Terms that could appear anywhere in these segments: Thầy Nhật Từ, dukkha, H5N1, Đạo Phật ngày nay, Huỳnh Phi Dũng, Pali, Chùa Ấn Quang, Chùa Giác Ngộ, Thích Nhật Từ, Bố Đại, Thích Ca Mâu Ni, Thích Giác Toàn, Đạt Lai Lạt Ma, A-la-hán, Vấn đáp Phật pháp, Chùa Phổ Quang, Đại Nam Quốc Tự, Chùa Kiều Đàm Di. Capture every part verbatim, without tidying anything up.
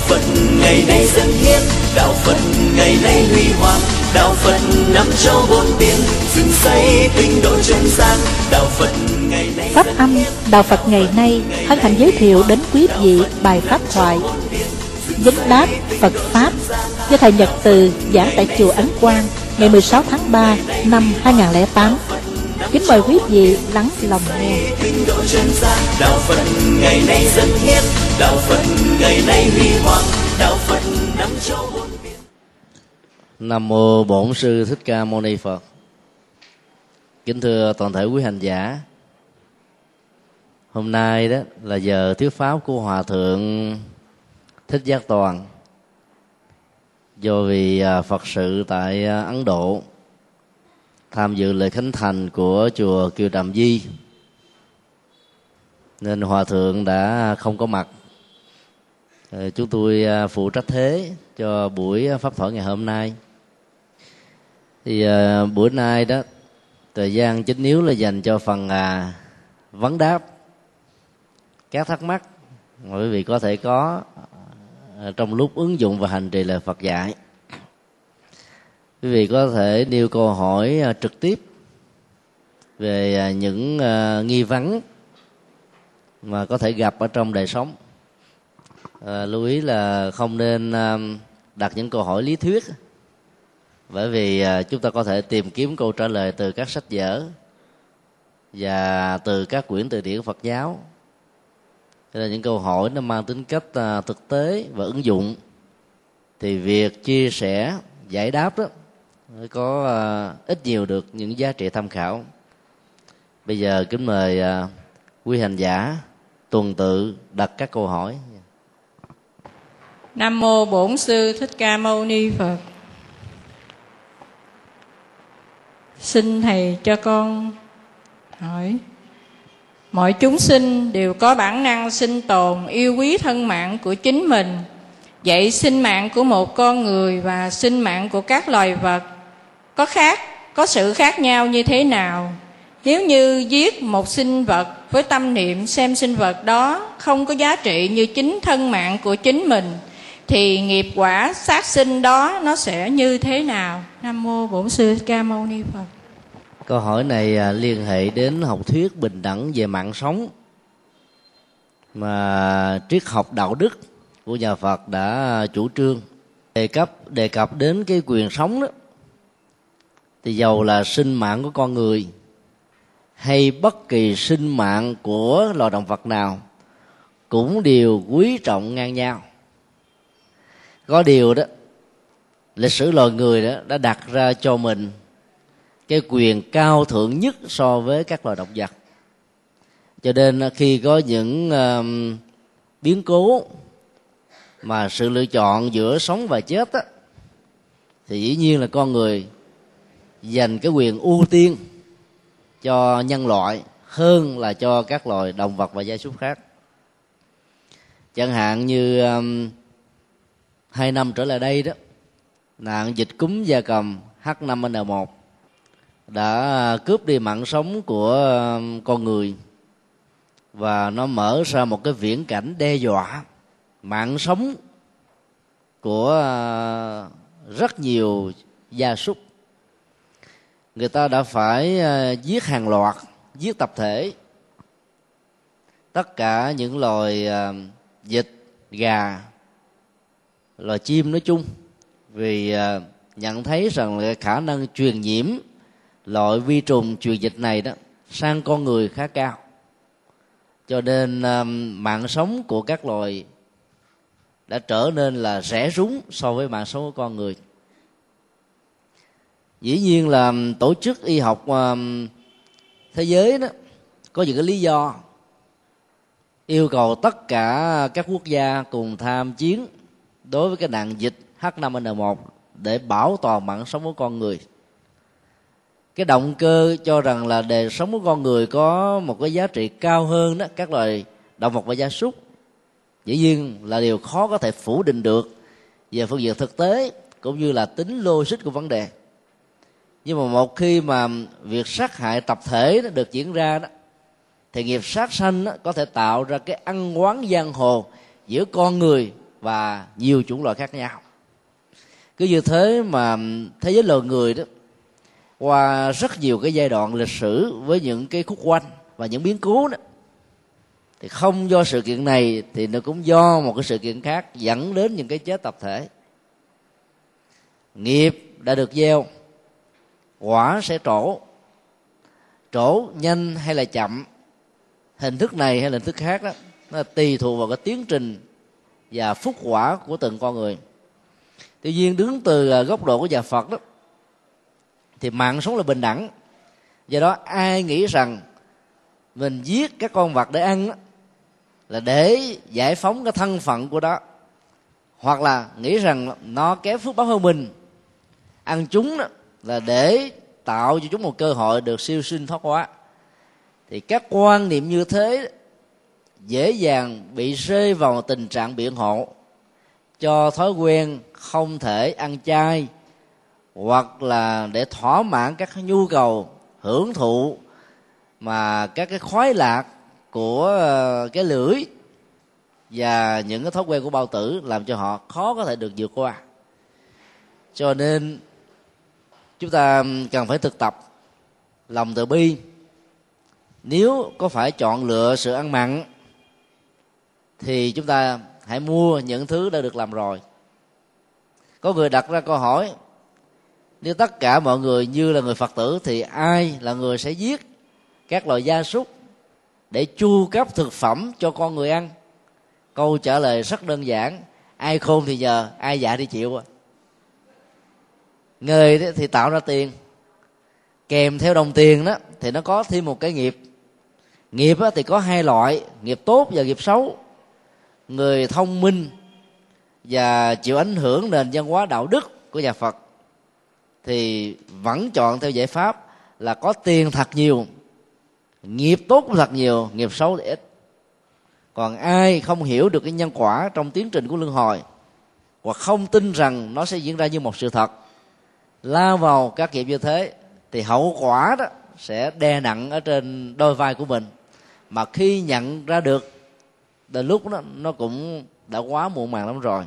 Phật ngày nay dân hiến, Đạo Phật ngày nay huy hoàng, Đạo Phật năm châu bốn biển, dựng xây tinh độ chân gian, Đạo Phật ngày nay. Pháp âm Đạo Phật ngày nay hân hạnh giới thiệu đến quý vị bài pháp thoại Vấn đáp Phật pháp do Thầy Nhật Từ giảng tại Chùa Ấn Quang ngày mười sáu tháng ba năm hai nghìn không trăm lẻ tám. Kính mời quý vị lắng lòng nghe. Đạo Phật ngày nay dân hiến, Đạo Phật ngày nay huy hoàng, Đạo Phật năm châu bốn biển. Nam mô Bổn Sư Thích Ca Mâu Ni Phật. Kính thưa toàn thể quý hành giả, hôm nay đó là giờ thuyết pháp của Hòa Thượng Thích Giác Toàn. Do vì Phật sự tại Ấn Độ tham dự lễ khánh thành của chùa Kiều Đàm Di nên Hòa Thượng đã không có mặt. Chúng tôi phụ trách thế cho buổi pháp thoại ngày hôm nay. Thì buổi nay đó, thời gian chính yếu là dành cho phần à, vấn đáp các thắc mắc mà quý vị có thể có trong lúc ứng dụng và hành trì lời Phật dạy. Quý vị có thể nêu câu hỏi trực tiếp về những nghi vấn mà có thể gặp ở trong đời sống. À, lưu ý là không nên đặt những câu hỏi lý thuyết, bởi vì chúng ta có thể tìm kiếm câu trả lời từ các sách vở và từ các quyển từ điển Phật giáo. Thế là những câu hỏi nó mang tính cách thực tế và ứng dụng, thì việc chia sẻ giải đáp đó có ít nhiều được những giá trị tham khảo. Bây giờ kính mời quý hành giả tuần tự đặt các câu hỏi. Nam mô Bổn Sư Thích Ca Mâu Ni Phật. Xin Thầy cho con hỏi. Mọi chúng sinh đều có bản năng sinh tồn, yêu quý thân mạng của chính mình. Vậy sinh mạng của một con người và sinh mạng của các loài vật có khác, có sự khác nhau như thế nào? Nếu như giết một sinh vật với tâm niệm xem sinh vật đó không có giá trị như chính thân mạng của chính mình, thì nghiệp quả sát sinh đó nó sẽ như thế nào? Nam mô Bổn Sư Thích Ca Mâu Ni Phật. Câu hỏi này liên hệ đến học thuyết bình đẳng về mạng sống mà triết học đạo đức của nhà Phật đã chủ trương. Đề cập, đề cập đến cái quyền sống đó, thì dầu là sinh mạng của con người hay bất kỳ sinh mạng của loài động vật nào cũng đều quý trọng ngang nhau. Có điều đó, lịch sử loài người đó đã đặt ra cho mình cái quyền cao thượng nhất so với các loài động vật. Cho nên khi có những uh, biến cố mà sự lựa chọn giữa sống và chết đó, thì dĩ nhiên là con người dành cái quyền ưu tiên cho nhân loại hơn là cho các loài động vật và gia súc khác. Chẳng hạn như um, hai năm trở lại đây đó, nạn dịch cúm gia cầm H năm N một đã cướp đi mạng sống của con người, và nó mở ra một cái viễn cảnh đe dọa mạng sống của rất nhiều gia súc. Người ta đã phải giết hàng loạt, giết tập thể tất cả những loài vịt, gà, loài chim nói chung, vì nhận thấy rằng là khả năng truyền nhiễm loại vi trùng truyền dịch này đó sang con người khá cao. Cho nên mạng sống của các loài đã trở nên là rẻ rúng so với mạng sống của con người. Dĩ nhiên là Tổ chức Y học Thế giới đó có những cái lý do yêu cầu tất cả các quốc gia cùng tham chiến đối với cái nạn dịch H năm N một để bảo toàn mạng sống của con người. Cái động cơ cho rằng là đời sống của con người có một cái giá trị cao hơn đó các loài động vật và gia súc, dĩ nhiên là điều khó có thể phủ định được về phương diện thực tế cũng như là tính logic của vấn đề. Nhưng mà một khi mà việc sát hại tập thể nó được diễn ra đó, thì nghiệp sát sanh có thể tạo ra cái ăn oán giang hồ giữa con người và nhiều chủng loại khác nhau. Cứ như thế mà thế giới loài người đó qua rất nhiều cái giai đoạn lịch sử với những cái khúc quanh và những biến cố đó, thì không do sự kiện này thì nó cũng do một cái sự kiện khác dẫn đến những cái chết tập thể. Nghiệp đã được gieo, quả sẽ trổ. Trổ nhanh hay là chậm, hình thức này hay là hình thức khác đó, nó là tùy thuộc vào cái tiến trình và phúc quả của từng con người. Tuy nhiên đứng từ góc độ của nhà Phật đó, thì mạng sống là bình đẳng. Do đó ai nghĩ rằng mình giết các con vật để ăn đó, là để giải phóng cái thân phận của đó, hoặc là nghĩ rằng nó kém phước báo hơn mình, ăn chúng đó là để tạo cho chúng một cơ hội được siêu sinh thoát hóa, thì các quan niệm như thế dễ dàng bị rơi vào một tình trạng biện hộ cho thói quen không thể ăn chay, hoặc là để thỏa mãn các nhu cầu hưởng thụ mà các cái khoái lạc của cái lưỡi và những cái thói quen của bao tử làm cho họ khó có thể được vượt qua. Cho nên chúng ta cần phải thực tập lòng từ bi. Nếu có phải chọn lựa sự ăn mặn thì chúng ta hãy mua những thứ đã được làm rồi. Có người đặt ra câu hỏi, nếu tất cả mọi người như là người Phật tử thì ai là người sẽ giết các loài gia súc để chu cấp thực phẩm cho con người ăn? Câu trả lời rất đơn giản, ai khôn thì giờ, ai dạ thì chịu. Người thì tạo ra tiền, kèm theo đồng tiền đó thì nó có thêm một cái nghiệp. Nghiệp thì có hai loại, nghiệp tốt và nghiệp xấu. Người thông minh và chịu ảnh hưởng nền văn hóa đạo đức của nhà Phật thì vẫn chọn theo giải pháp là có tiền thật nhiều, nghiệp tốt thật nhiều, nghiệp xấu thì ít. Còn ai không hiểu được cái nhân quả trong tiến trình của luân hồi, hoặc không tin rằng nó sẽ diễn ra như một sự thật, lao vào các nghiệp như thế thì hậu quả đó sẽ đè nặng ở trên đôi vai của mình, mà khi nhận ra được đến lúc đó nó cũng đã quá muộn màng lắm rồi.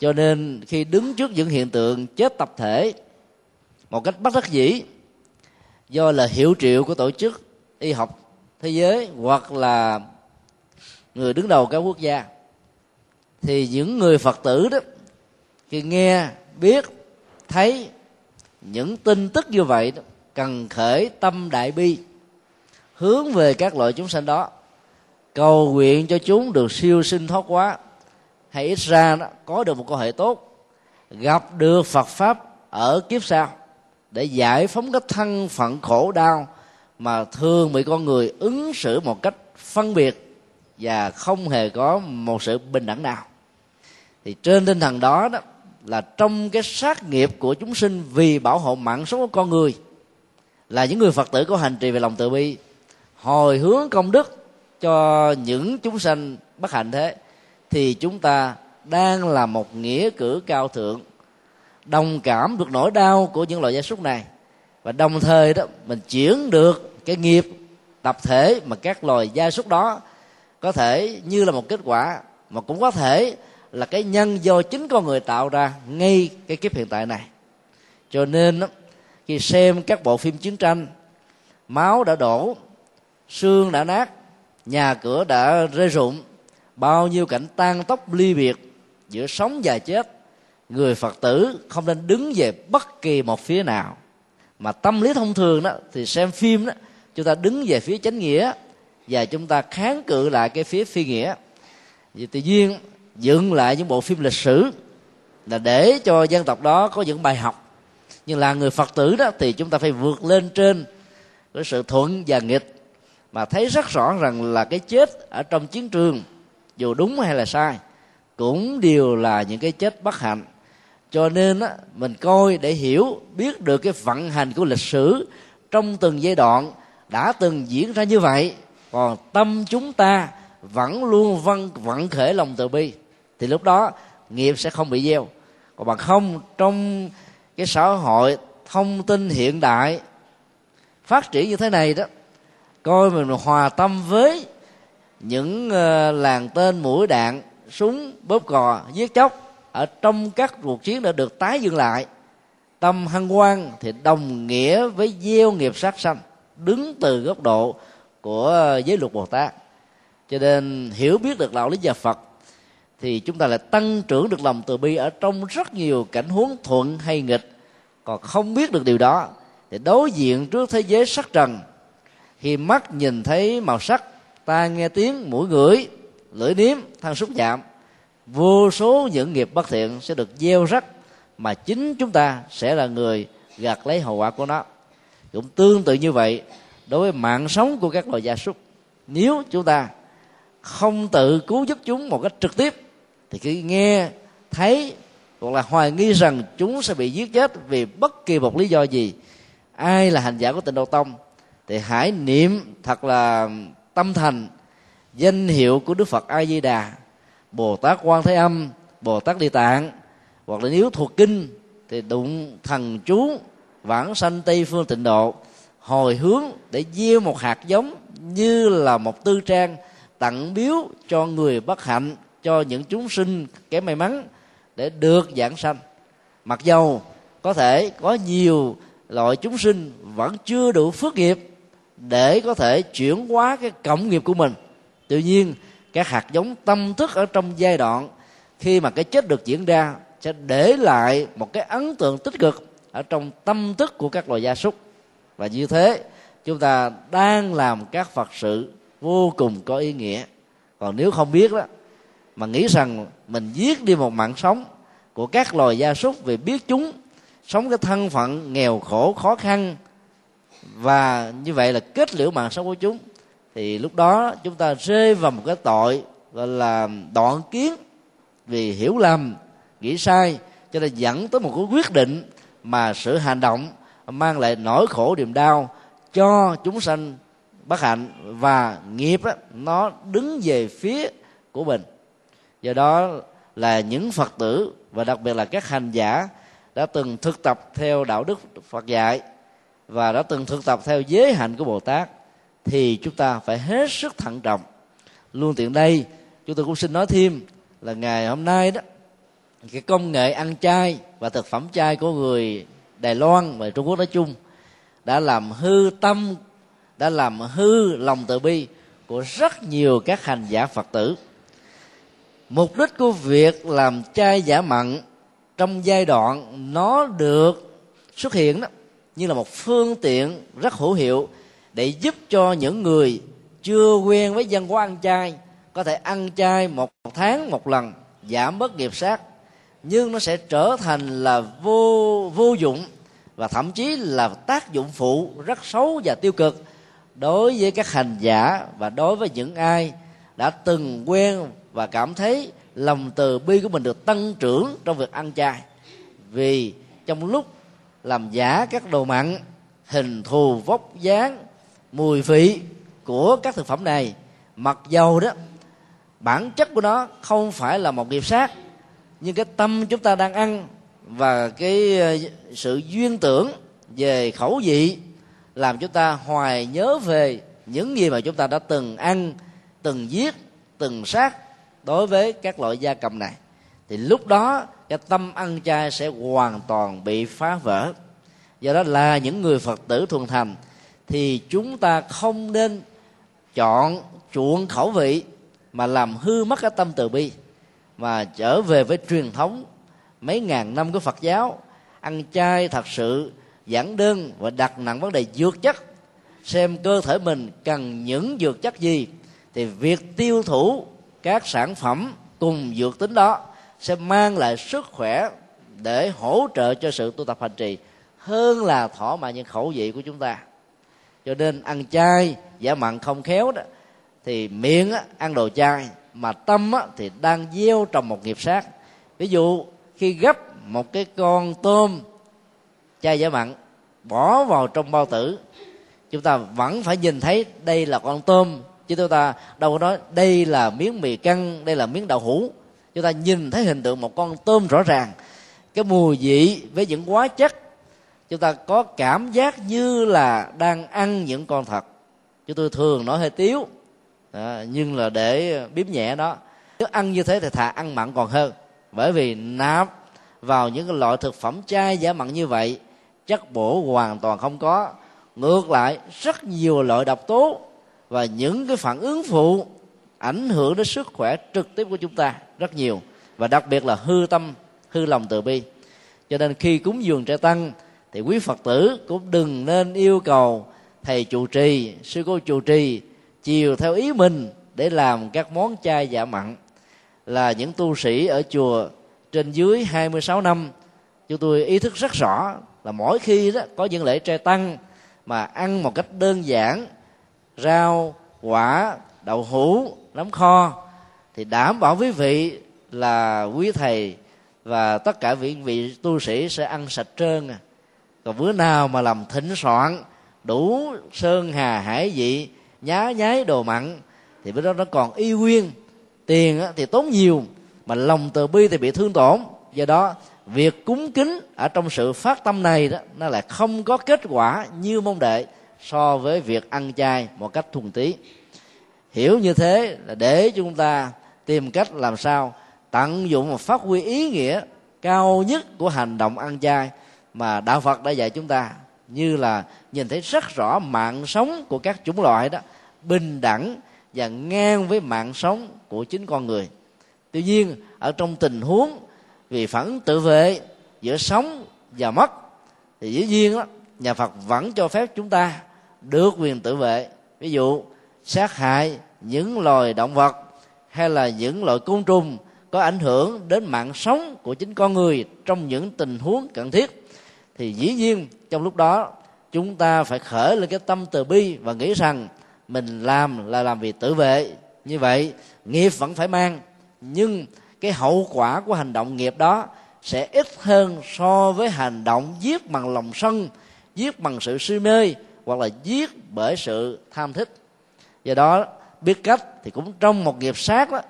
Cho nên khi đứng trước những hiện tượng chết tập thể một cách bất đắc dĩ do là hiệu triệu của tổ chức y học thế giới hoặc là người đứng đầu các quốc gia, thì những người Phật tử đó khi nghe biết thấy những tin tức như vậy đó, cần khởi tâm đại bi hướng về các loại chúng sanh đó, cầu nguyện cho chúng được siêu sinh thoát hóa, hay ít ra đó, có được một cơ hội tốt, gặp được Phật pháp ở kiếp sau để giải phóng cái thân phận khổ đau mà thường bị con người ứng xử một cách phân biệt và không hề có một sự bình đẳng nào. Thì trên tinh thần đó, đó là trong cái sát nghiệp của chúng sinh vì bảo hộ mạng sống của con người, là những người Phật tử có hành trì về lòng từ bi, hồi hướng công đức cho những chúng sanh bất hạnh thế, thì chúng ta đang là một nghĩa cử cao thượng, đồng cảm được nỗi đau của những loài gia súc này, và đồng thời đó mình chuyển được cái nghiệp tập thể mà các loài gia súc đó có thể như là một kết quả, mà cũng có thể là cái nhân do chính con người tạo ra ngay cái kiếp hiện tại này. Cho nên đó, khi xem các bộ phim chiến tranh, máu đã đổ, xương đã nát, nhà cửa đã rơi rụng, bao nhiêu cảnh tan tóc ly biệt giữa sống và chết, người Phật tử không nên đứng về bất kỳ một phía nào, mà tâm lý thông thường đó thì xem phim đó, chúng ta đứng về phía chánh nghĩa và chúng ta kháng cự lại cái phía phi nghĩa. Vì tự nhiên dựng lại những bộ phim lịch sử là để cho dân tộc đó có những bài học, nhưng là người Phật tử đó thì chúng ta phải vượt lên trên cái sự thuận và nghịch, mà thấy rất rõ rằng là cái chết ở trong chiến trường dù đúng hay là sai cũng đều là những cái chết bất hạnh. Cho nên á, mình coi để hiểu biết được cái vận hành của lịch sử trong từng giai đoạn đã từng diễn ra như vậy, còn tâm chúng ta vẫn luôn vân vận khởi lòng từ bi, thì lúc đó nghiệp sẽ không bị gieo. Còn bằng không, trong cái xã hội thông tin hiện đại phát triển như thế này đó, coi mình hòa tâm với những làng tên mũi đạn súng, bóp cò, giết chóc ở trong các cuộc chiến đã được tái dựng lại. Tâm hân hoan thì đồng nghĩa với gieo nghiệp sát sanh, đứng từ góc độ của giới luật Bồ Tát. Cho nên hiểu biết được đạo lý nhà Phật thì chúng ta lại tăng trưởng được lòng từ bi ở trong rất nhiều cảnh huống thuận hay nghịch. Còn không biết được điều đó thì đối diện trước thế giới sắc trần, khi mắt nhìn thấy màu sắc, tai nghe tiếng, mũi ngửi, lưỡi nếm, thân xúc chạm, vô số những nghiệp bất thiện sẽ được gieo rắc mà chính chúng ta sẽ là người gặt lấy hậu quả của nó. Cũng tương tự như vậy, đối với mạng sống của các loài gia súc, nếu chúng ta không tự cứu giúp chúng một cách trực tiếp thì khi nghe, thấy hoặc là hoài nghi rằng chúng sẽ bị giết chết vì bất kỳ một lý do gì, ai là hành giả của Tịnh Độ Tông thì hãy niệm thật là tâm thành danh hiệu của Đức Phật A Di Đà, Bồ Tát Quan Thế Âm, Bồ Tát Địa Tạng, hoặc là nếu thuộc kinh thì đụng thần chú vãng sanh Tây Phương Tịnh Độ, hồi hướng để gieo một hạt giống như là một tư trang tặng biếu cho người bất hạnh, cho những chúng sinh kém may mắn để được giảng sanh. Mặc dầu có thể có nhiều loại chúng sinh vẫn chưa đủ phước nghiệp để có thể chuyển hóa cái cộng nghiệp của mình, tuy nhiên các hạt giống tâm thức ở trong giai đoạn khi mà cái chết được diễn ra sẽ để lại một cái ấn tượng tích cực ở trong tâm thức của các loài gia súc. Và như thế chúng ta đang làm các Phật sự vô cùng có ý nghĩa. Còn nếu không biết đó mà nghĩ rằng mình giết đi một mạng sống của các loài gia súc vì biết chúng sống cái thân phận nghèo khổ khó khăn, và như vậy là kết liễu mạng sống của chúng, thì lúc đó chúng ta rơi vào một cái tội gọi là đoạn kiến, vì hiểu lầm, nghĩ sai cho nên dẫn tới một cái quyết định mà sự hành động mang lại nỗi khổ niềm đau cho chúng sanh bất hạnh, và nghiệp đó, nó đứng về phía của mình. Do đó là những Phật tử và đặc biệt là các hành giả đã từng thực tập theo đạo đức Phật dạy và đã từng thực tập theo giới hạnh của Bồ Tát thì chúng ta phải hết sức thận trọng. Luôn tiện đây chúng tôi cũng xin nói thêm là ngày hôm nay đó, cái công nghệ ăn chay và thực phẩm chay của người Đài Loan và Trung Quốc nói chung đã làm hư tâm, đã làm hư lòng từ bi của rất nhiều các hành giả Phật tử. Mục đích của việc làm chay giả mặn trong giai đoạn nó được xuất hiện đó như là một phương tiện rất hữu hiệu để giúp cho những người chưa quen với văn hóa ăn chay có thể ăn chay một tháng một lần, giảm bớt nghiệp sát, nhưng nó sẽ trở thành là vô vô dụng và thậm chí là tác dụng phụ rất xấu và tiêu cực đối với các hành giả và đối với những ai đã từng quen và cảm thấy lòng từ bi của mình được tăng trưởng trong việc ăn chay. Vì trong lúc làm giả các đồ mặn, hình thù, vóc dáng, mùi vị của các thực phẩm này, mặc dầu đó bản chất của nó không phải là một nghiệp sát, nhưng cái tâm chúng ta đang ăn và cái sự duyên tưởng về khẩu vị làm chúng ta hoài nhớ về những gì mà chúng ta đã từng ăn, từng giết, từng sát đối với các loại gia cầm này, thì lúc đó cái tâm ăn chay sẽ hoàn toàn bị phá vỡ. Do đó là những người Phật tử thuần thành thì chúng ta không nên chọn chuộng khẩu vị mà làm hư mất cái tâm từ bi, mà trở về với truyền thống mấy ngàn năm của Phật giáo, ăn chay thật sự giản đơn và đặt nặng vấn đề dược chất, xem cơ thể mình cần những dược chất gì thì việc tiêu thụ các sản phẩm cùng dược tính đó sẽ mang lại sức khỏe để hỗ trợ cho sự tu tập hành trì hơn là thỏa mãn những khẩu vị của chúng ta. Cho nên ăn chay giả mặn không khéo đó thì miệng á, ăn đồ chay mà tâm á, thì đang gieo trồng một nghiệp sát. Ví dụ khi gấp một cái con tôm chay giả mặn bỏ vào trong bao tử, chúng ta vẫn phải nhìn thấy đây là con tôm, chứ chúng ta đâu có nói đây là miếng mì căng, đây là miếng đậu hũ. Chúng ta nhìn thấy hình tượng một con tôm rõ ràng, cái mùi vị với những hóa chất, chúng ta có cảm giác như là đang ăn những con thật. Chúng tôi thường nói hơi tiếu, à, nhưng là để biếm nhẹ đó. Nếu ăn như thế thì thà ăn mặn còn hơn, bởi vì nạp vào những cái loại thực phẩm chay giả mặn như vậy chất bổ hoàn toàn không có, ngược lại rất nhiều loại độc tố và những cái phản ứng phụ ảnh hưởng đến sức khỏe trực tiếp của chúng ta rất nhiều, và đặc biệt là hư tâm, hư lòng từ bi. Cho nên khi cúng dường trai tăng thì quý Phật tử cũng đừng nên yêu cầu thầy trụ trì, sư cô trụ trì chiều theo ý mình để làm các món chay dạ mặn. Là những tu sĩ ở chùa trên dưới hai mươi sáu năm, chúng tôi ý thức rất rõ là mỗi khi đó có những lễ trai tăng mà ăn một cách đơn giản rau, quả, đậu hũ, nấm kho, thì đảm bảo quý vị là quý thầy và tất cả vị, vị tu sĩ sẽ ăn sạch trơn. Còn bữa nào mà làm thịnh soạn đủ sơn hà hải vị, nhá nhái đồ mặn thì bữa đó nó còn y nguyên. Tiền thì tốn nhiều mà lòng từ bi thì bị thương tổn. Do đó việc cúng kính ở trong sự phát tâm này đó, nó lại không có kết quả như mong đợi so với việc ăn chay một cách thuần túy. Hiểu như thế là để chúng ta tìm cách làm sao tận dụng và phát huy ý nghĩa cao nhất của hành động ăn chay mà Đạo Phật đã dạy chúng ta, như là nhìn thấy rất rõ mạng sống của các chủng loại đó bình đẳng và ngang với mạng sống của chính con người. Tuy nhiên ở trong tình huống vì phản ứng tự vệ giữa sống và mất thì dĩ nhiên đó, nhà Phật vẫn cho phép chúng ta được quyền tự vệ. Ví dụ sát hại những loài động vật hay là những loài côn trùng có ảnh hưởng đến mạng sống của chính con người trong những tình huống cần thiết, thì dĩ nhiên trong lúc đó chúng ta phải khởi lên cái tâm từ bi và nghĩ rằng mình làm là làm vì tự vệ. Như vậy nghiệp vẫn phải mang, nhưng cái hậu quả của hành động nghiệp đó sẽ ít hơn so với hành động giết bằng lòng sân, giết bằng sự si mê hoặc là giết bởi sự tham thích. Do đó biết cách thì cũng trong một nghiệp sát đó,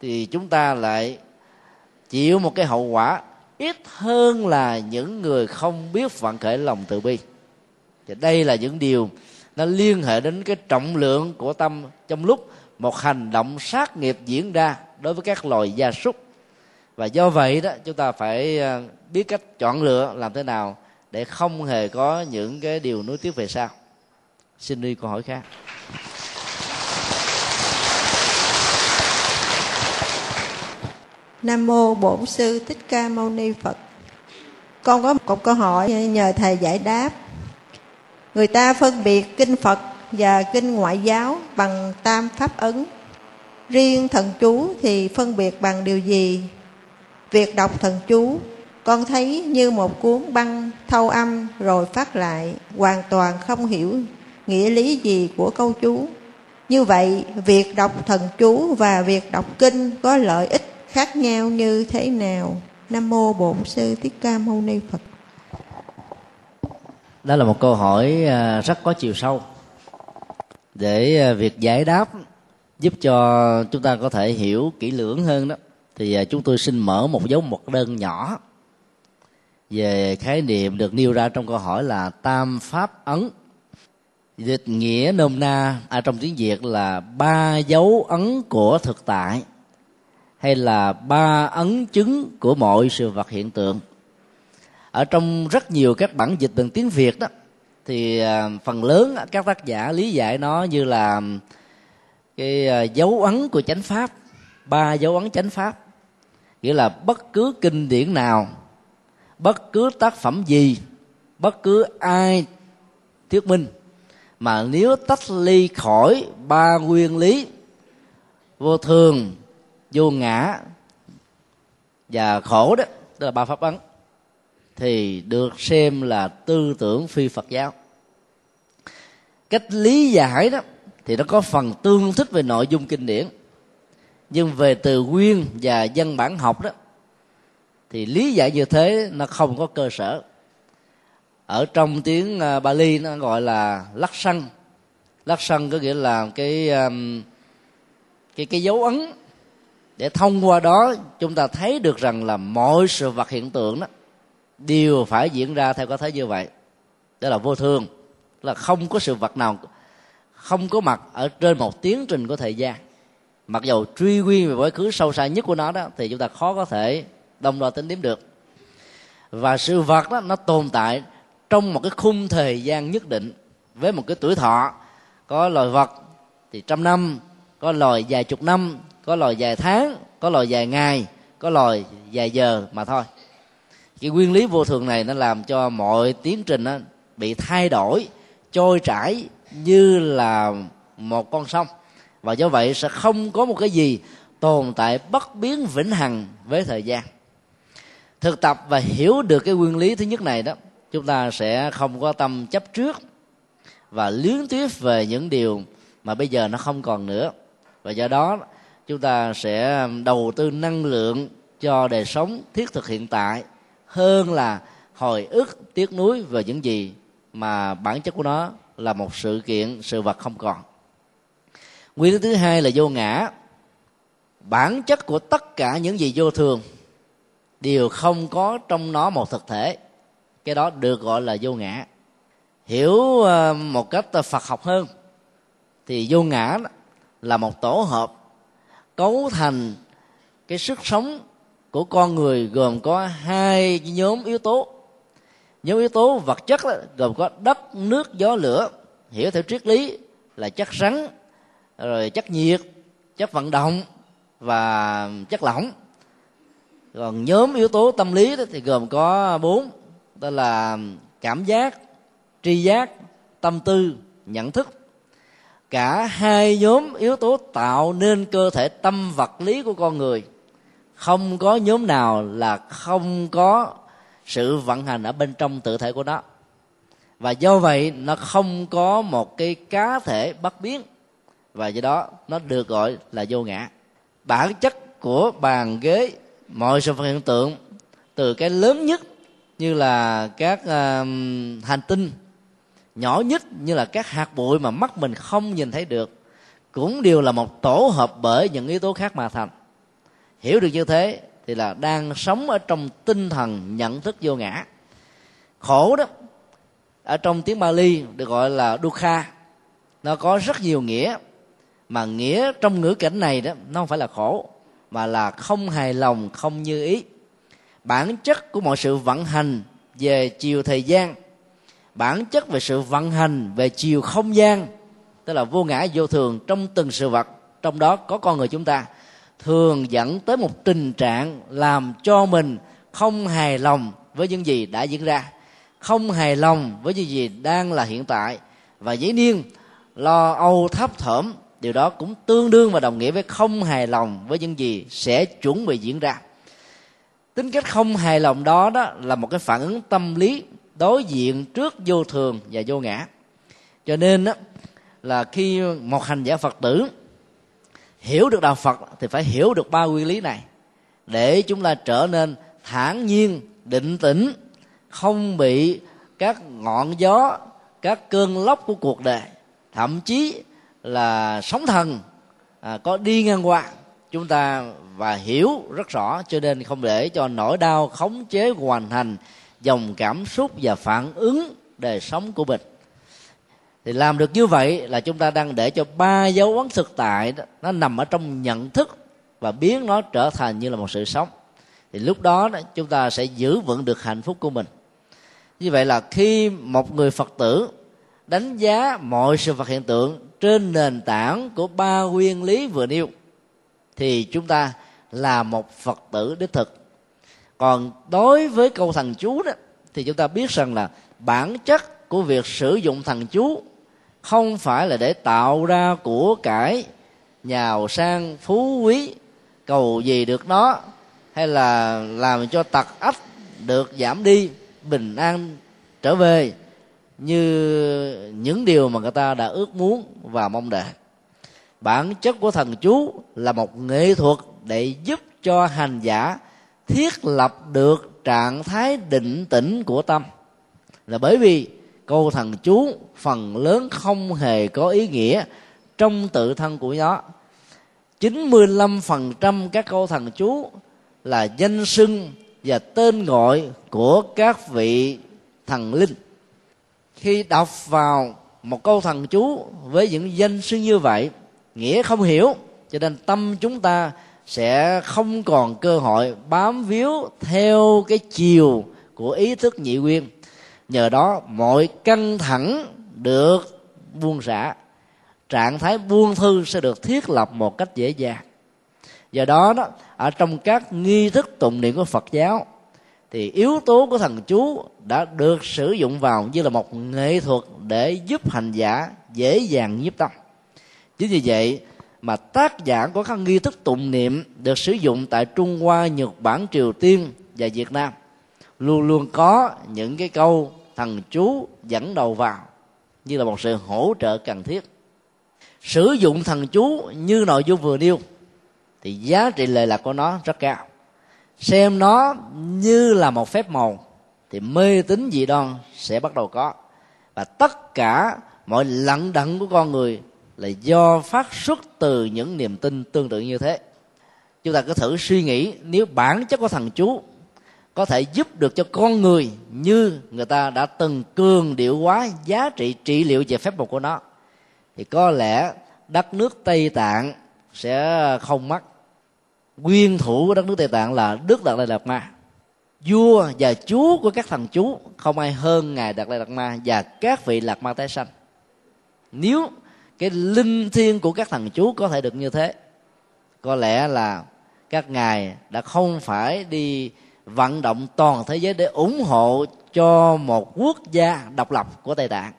thì chúng ta lại chịu một cái hậu quả ít hơn là những người không biết vận khởi lòng từ bi. Thì đây là những điều nó liên hệ đến cái trọng lượng của tâm trong lúc một hành động sát nghiệp diễn ra đối với các loài gia súc. Và do vậy đó chúng ta phải biết cách chọn lựa làm thế nào để không hề có những cái điều nuối tiếc về sau. Xin đi câu hỏi khác. Nam mô Bổn sư Thích Ca Mâu Ni Phật. Con có một câu hỏi nhờ thầy giải đáp. Người ta phân biệt kinh Phật và kinh ngoại giáo bằng tam pháp ấn, riêng thần chú thì phân biệt bằng điều gì? Việc đọc thần chú con thấy như một cuốn băng thâu âm rồi phát lại, hoàn toàn không hiểu nghĩa lý gì của câu chú. Như vậy việc đọc thần chú và việc đọc kinh có lợi ích khác nhau như thế nào? Nam mô Bổn sư Thích Ca Mâu Ni Phật. Đó là một câu hỏi rất có chiều sâu, để việc giải đáp giúp cho chúng ta có thể hiểu kỹ lưỡng hơn đó, thì chúng tôi xin mở một dấu mộc đơn nhỏ về khái niệm được nêu ra trong câu hỏi là tam pháp ấn. Dịch nghĩa nôm na à, trong tiếng Việt là ba dấu ấn của thực tại, hay là ba ấn chứng của mọi sự vật hiện tượng. Ở trong rất nhiều các bản dịch bằng tiếng Việt đó, thì phần lớn các tác giả lý giải nó như là cái dấu ấn của chánh pháp, ba dấu ấn chánh pháp. Nghĩa là bất cứ kinh điển nào, bất cứ tác phẩm gì, bất cứ ai thuyết minh mà nếu tách ly khỏi ba nguyên lý vô thường, vô ngã và khổ đó, tức là ba pháp ấn, thì được xem là tư tưởng phi Phật giáo. Cách lý giải đó thì nó có phần tương thích về nội dung kinh điển, nhưng về từ nguyên và văn bản học đó thì lý giải như thế nó không có cơ sở. Ở trong tiếng Pali nó gọi là lắc sân. Lắc sân có nghĩa là cái cái cái dấu ấn, để thông qua đó chúng ta thấy được rằng là mọi sự vật hiện tượng đó đều phải diễn ra theo cái thế như vậy. Đó là vô thường, là không có sự vật nào không có mặt ở trên một tiến trình của thời gian. Mặc dù truy nguyên về quá khứ sâu xa nhất của nó đó thì chúng ta khó có thể đông đo tính điểm được. Và sự vật đó nó tồn tại trong một cái khung thời gian nhất định, với một cái tuổi thọ. Có loài vật thì trăm năm, có loài vài chục năm, có loài vài tháng, có loài vài ngày, có loài vài giờ mà thôi. Cái nguyên lý vô thường này nó làm cho mọi tiến trình nó bị thay đổi, trôi chảy như là một con sông. Và do vậy sẽ không có một cái gì tồn tại bất biến vĩnh hằng với thời gian. Thực tập và hiểu được cái nguyên lý thứ nhất này đó, chúng ta sẽ không có tâm chấp trước và luyến tiếc về những điều mà bây giờ nó không còn nữa. Và do đó chúng ta sẽ đầu tư năng lượng cho đời sống thiết thực hiện tại hơn là hồi ức tiếc nuối về những gì mà bản chất của nó là một sự kiện, sự vật không còn. Nguyên lý thứ hai là vô ngã. Bản chất của tất cả những gì vô thường đều không có trong nó một thực thể. Cái đó được gọi là vô ngã. Hiểu một cách Phật học hơn thì vô ngã là một tổ hợp cấu thành cái sức sống của con người, gồm có hai nhóm yếu tố. Nhóm yếu tố vật chất đó, gồm có đất, nước, gió, lửa, hiểu theo triết lý là chất rắn, rồi chất nhiệt, chất vận động và chất lỏng. Còn nhóm yếu tố tâm lý đó thì gồm có bốn, đó là cảm giác, tri giác, tâm tư, nhận thức. Cả hai nhóm yếu tố tạo nên cơ thể tâm vật lý của con người. Không có nhóm nào là không có sự vận hành ở bên trong tự thể của nó. Và do vậy nó không có một cái cá thể bất biến. Và do đó nó được gọi là vô ngã. Bản chất của bàn ghế, mọi sự hiện tượng, từ cái lớn nhất như là các uh, hành tinh, nhỏ nhất như là các hạt bụi mà mắt mình không nhìn thấy được, cũng đều là một tổ hợp bởi những yếu tố khác mà thành. Hiểu được như thế thì là đang sống ở trong tinh thần nhận thức vô ngã. Khổ đó, ở trong tiếng Pali được gọi là dukkha. Nó có rất nhiều nghĩa, mà nghĩa trong ngữ cảnh này đó nó không phải là khổ, mà là không hài lòng, không như ý. Bản chất của mọi sự vận hành về chiều thời gian, bản chất về sự vận hành về chiều không gian, tức là vô ngã vô thường trong từng sự vật, trong đó có con người chúng ta, thường dẫn tới một tình trạng làm cho mình không hài lòng với những gì đã diễn ra, không hài lòng với những gì đang là hiện tại. Và dĩ nhiên lo âu thấp thỏm, điều đó cũng tương đương và đồng nghĩa với không hài lòng với những gì sẽ chuẩn bị diễn ra. Tính cách không hài lòng đó, đó là một cái phản ứng tâm lý đối diện trước vô thường và vô ngã. Cho nên đó, là khi một hành giả Phật tử hiểu được đạo Phật thì phải hiểu được ba nguyên lý này, để chúng ta trở nên thản nhiên, định tĩnh, không bị các ngọn gió, các cơn lốc của cuộc đời, thậm chí là sóng thần à, có đi ngang qua chúng ta, và hiểu rất rõ. Cho nên không để cho nỗi đau khống chế hoàn thành dòng cảm xúc và phản ứng đời sống của mình. Thì làm được như vậy là chúng ta đang để cho ba dấu ấn thực tại đó, nó nằm ở trong nhận thức và biến nó trở thành như là một sự sống. Thì lúc đó, đó chúng ta sẽ giữ vững được hạnh phúc của mình. Như vậy là khi một người Phật tử đánh giá mọi sự vật hiện tượng trên nền tảng của ba nguyên lý vừa nêu thì chúng ta là một Phật tử đích thực. Còn đối với câu thần chú đó thì chúng ta biết rằng là bản chất của việc sử dụng thần chú không phải là để tạo ra của cải, giàu sang phú quý, cầu gì được nó, hay là làm cho tật ách được giảm đi, bình an trở về như những điều mà người ta đã ước muốn và mong đợi. Bản chất của thần chú là một nghệ thuật để giúp cho hành giả thiết lập được trạng thái định tĩnh của tâm. Là bởi vì câu thần chú phần lớn không hề có ý nghĩa trong tự thân của nó. chín mươi lăm phần trăm các câu thần chú là danh xưng và tên gọi của các vị thần linh. Khi đọc vào một câu thần chú với những danh xưng như vậy, nghĩa không hiểu Cho nên tâm chúng ta sẽ không còn cơ hội bám víu theo cái chiều của ý thức nhị nguyên. Nhờ đó mọi căng thẳng được buông xả, trạng thái buông thư sẽ được thiết lập một cách dễ dàng. Do đó, đó ở trong các nghi thức tụng niệm của Phật giáo thì yếu tố của thần chú đã được sử dụng vào như là một nghệ thuật để giúp hành giả dễ dàng nhiếp tâm. Chính vì vậy mà tác giả của các nghi thức tụng niệm được sử dụng tại Trung Hoa, Nhật Bản, Triều Tiên và Việt Nam luôn luôn có những cái câu thần chú dẫn đầu vào như là một sự hỗ trợ cần thiết. Sử dụng thần chú như nội dung vừa nêu thì giá trị lệ lạc của nó rất cao. Xem nó như là một phép màu thì mê tín dị đoan sẽ bắt đầu có, và tất cả mọi lận đận của con người là do phát xuất từ những niềm tin tương tự như thế. Chúng ta cứ thử suy nghĩ, nếu bản chất của thần chú có thể giúp được cho con người như người ta đã từng cường điệu hóa giá trị trị liệu về phép màu của nó, thì có lẽ đất nước Tây Tạng sẽ không mắc. Nguyên thủ của đất nước Tây Tạng là Đức Đạt Lai Lạt Ma. Vua và chúa của các thần chú không ai hơn ngài Đạt Lai Lạt Ma và các vị Lạt Ma tái sanh. Nếu cái linh thiêng của các thần chú có thể được như thế, có lẽ là các ngài đã không phải đi vận động toàn thế giới để ủng hộ cho một quốc gia độc lập của Tây Tạng,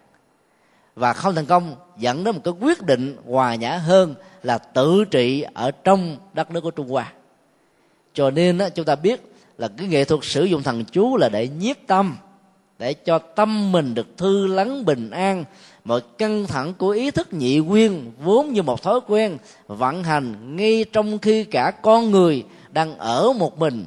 và không thành công dẫn đến một cái quyết định hòa nhã hơn là tự trị ở trong đất nước của Trung Hoa. Cho nên đó, chúng ta biết là cái nghệ thuật sử dụng thần chú là để nhiếp tâm, để cho tâm mình được thư lắng bình an. Mọi căng thẳng của ý thức nhị nguyên vốn như một thói quen vận hành ngay trong khi cả con người đang ở một mình,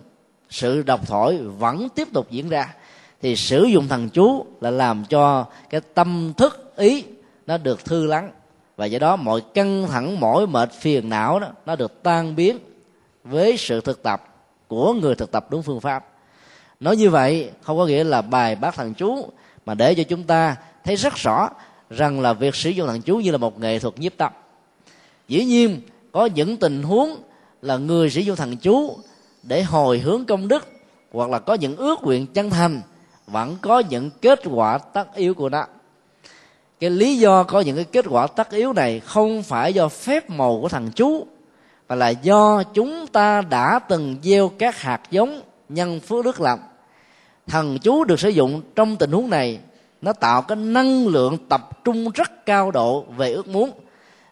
sự độc thoại vẫn tiếp tục diễn ra, thì sử dụng thần chú là làm cho cái tâm thức ý nó được thư lắng, và do đó mọi căng thẳng, mỏi mệt, phiền não đó nó được tan biến với sự thực tập của người thực tập đúng phương pháp. Nói như vậy không có nghĩa là bài bác thần chú, mà để cho chúng ta thấy rất rõ rằng là việc sử dụng thần chú như là một nghệ thuật nhiếp tâm. Dĩ nhiên có những tình huống là người sử dụng thần chú để hồi hướng công đức, hoặc là có những ước nguyện chân thành, vẫn có những kết quả tất yếu của nó. Cái lý do có những cái kết quả tất yếu này không phải do phép màu của thần chú, mà là do chúng ta đã từng gieo các hạt giống nhân phước đức lành. Thần chú được sử dụng trong tình huống này, nó tạo cái năng lượng tập trung rất cao độ về ước muốn,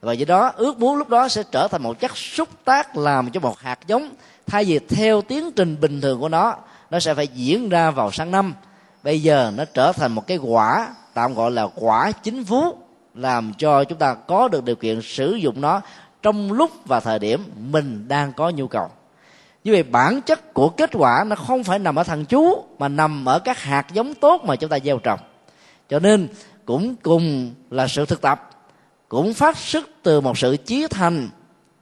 và do đó ước muốn lúc đó sẽ trở thành một chất xúc tác làm cho một hạt giống, thay vì theo tiến trình bình thường của nó, nó sẽ phải diễn ra vào sáng năm, bây giờ nó trở thành một cái quả, tạm gọi là quả chính phú, làm cho chúng ta có được điều kiện sử dụng nó trong lúc và thời điểm mình đang có nhu cầu. Như vậy bản chất của kết quả nó không phải nằm ở thần chú, mà nằm ở các hạt giống tốt mà chúng ta gieo trồng. Cho nên cũng cùng là sự thực tập, cũng phát xuất từ một sự chí thành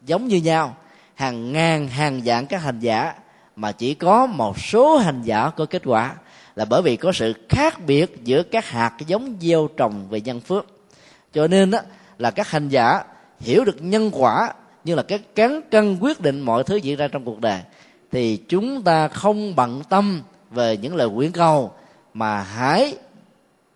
giống như nhau, hàng ngàn hàng vạn các hành giả, mà chỉ có một số hành giả có kết quả, là bởi vì có sự khác biệt giữa các hạt giống gieo trồng về nhân phước. Cho nên đó, là các hành giả hiểu được nhân quả như là cái cán cân quyết định mọi thứ diễn ra trong cuộc đời, thì chúng ta không bận tâm về những lời quyến cầu, mà hãy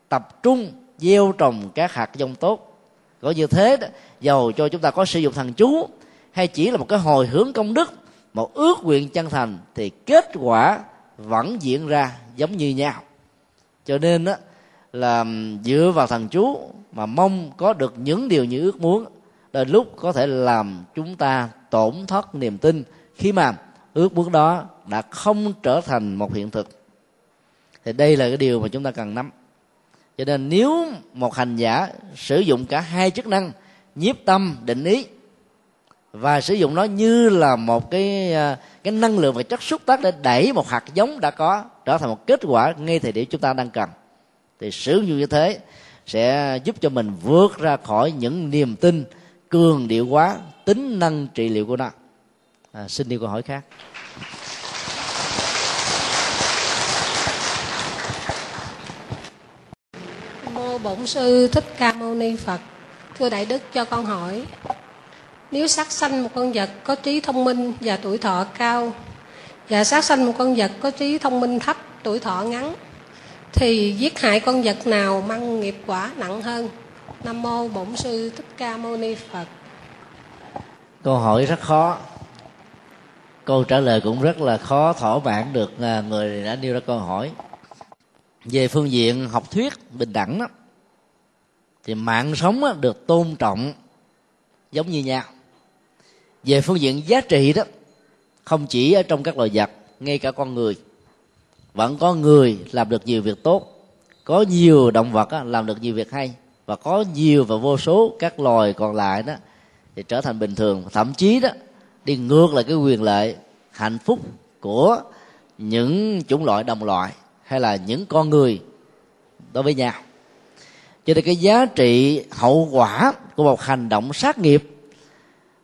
tập trung gieo trồng các hạt giống tốt. Có như thế đó, dầu cho chúng ta có sử dụng thần chú hay chỉ là một cái hồi hướng công đức, một ước nguyện chân thành, thì kết quả vẫn diễn ra giống như nhau. Cho nên đó, là dựa vào thần chú mà mong có được những điều như ước muốn, đôi lúc có thể làm chúng ta tổn thất niềm tin khi mà ước muốn đó đã không trở thành một hiện thực. Thì đây là cái điều mà chúng ta cần nắm. Cho nên nếu một hành giả sử dụng cả hai chức năng nhiếp tâm, định ý, và sử dụng nó như là một cái cái năng lượng và chất xúc tác để đẩy một hạt giống đã có trở thành một kết quả ngay thời điểm chúng ta đang cần, thì sử dụng như thế sẽ giúp cho mình vượt ra khỏi những niềm tin cường điệu hóa tính năng trị liệu của nó. À, xin đi câu hỏi khác. Mô Bổn Sư Thích Ca Mâu Ni Phật. Thưa Đại Đức, cho con hỏi, Nếu sát sanh một con vật có trí thông minh và tuổi thọ cao, và sát sanh một con vật có trí thông minh thấp, tuổi thọ ngắn, thì giết hại con vật nào mang nghiệp quả nặng hơn? Nam mô Bổn Sư Thích Ca Mâu Ni Phật. Câu hỏi rất khó, câu trả lời cũng rất là khó thỏa mãn được người đã nêu ra câu hỏi. Về phương diện học thuyết bình đẳng đó, thì mạng sống đó được tôn trọng giống như nhau. Về phương diện giá trị đó, không chỉ ở trong các loài vật, ngay cả con người, vẫn có người làm được nhiều việc tốt, có nhiều động vật đó làm được nhiều việc hay, và có nhiều và vô số các loài còn lại đó thì trở thành bình thường, thậm chí đó đi ngược lại cái quyền lợi hạnh phúc của những chủng loại đồng loại hay là những con người đối với nhau. Cho nên cái giá trị hậu quả của một hành động sát nghiệp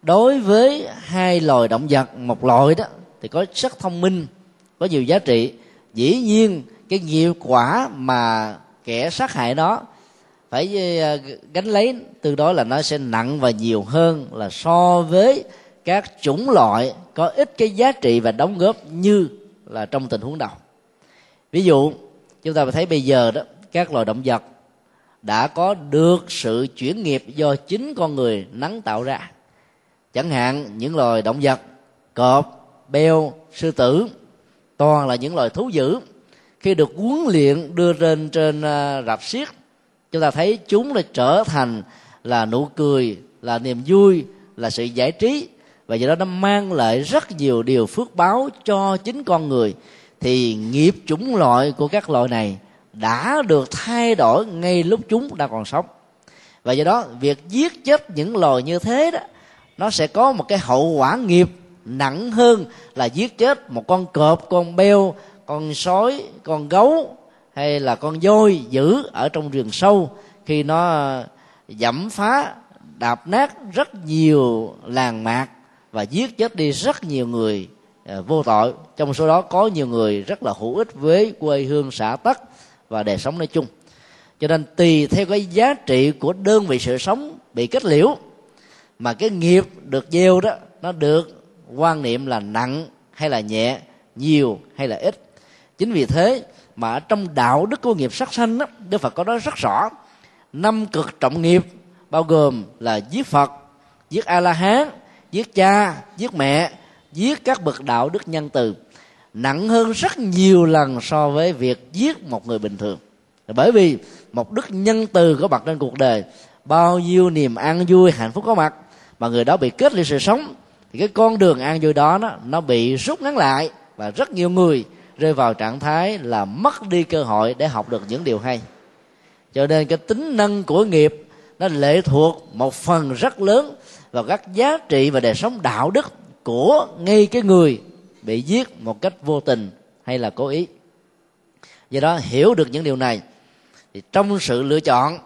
đối với hai loài động vật, một loài đó thì có rất thông minh, có nhiều giá trị. Dĩ nhiên cái nghiệp quả mà kẻ sát hại đó phải gánh lấy từ đó là nó sẽ nặng và nhiều hơn là so với các chủng loại có ít cái giá trị và đóng góp như là trong tình huống đầu. Ví dụ chúng ta thấy bây giờ đó, các loài động vật đã có được sự chuyển nghiệp do chính con người nắng tạo ra. Chẳng hạn những loài động vật cọp, beo, sư tử, toàn là những loài thú dữ, khi được huấn luyện đưa lên trên rạp xiếc, chúng ta thấy chúng đã trở thành là nụ cười, là niềm vui, là sự giải trí, và do đó nó mang lại rất nhiều điều phước báo cho chính con người. Thì nghiệp chủng loại của các loài này đã được thay đổi ngay lúc chúng đang còn sống, và do đó việc giết chết những loài như thế đó nó sẽ có một cái hậu quả nghiệp nặng hơn là giết chết một con cọp, con beo, con sói, con gấu hay là con voi dữ ở trong rừng sâu, khi nó dẫm phá, đạp nát rất nhiều làng mạc và giết chết đi rất nhiều người vô tội. Trong số đó có nhiều người rất là hữu ích với quê hương xã tắc và đời sống nói chung. Cho nên tùy theo cái giá trị của đơn vị sự sống bị kết liễu mà cái nghiệp được gieo đó nó được quan niệm là nặng hay là nhẹ, nhiều hay là ít. Chính vì thế mà trong đạo đức của nghiệp sát sanh đó, Đức Phật có nói rất rõ năm cực trọng nghiệp, bao gồm là giết Phật, giết A-la-hán, giết cha, giết mẹ, giết các bậc đạo đức nhân từ, nặng hơn rất nhiều lần so với việc giết một người bình thường. Bởi vì một đức nhân từ có mặt trên cuộc đời, bao nhiêu niềm an vui, hạnh phúc có mặt, mà người đó bị kết liễu sự sống, thì cái con đường an vui đó nó, nó bị rút ngắn lại, và rất nhiều người rơi vào trạng thái là mất đi cơ hội để học được những điều hay. Cho nên cái tính năng của nghiệp nó lệ thuộc một phần rất lớn vào các giá trị và đời sống đạo đức của ngay cái người bị giết một cách vô tình hay là cố ý. Do đó hiểu được những điều này thì trong sự lựa chọn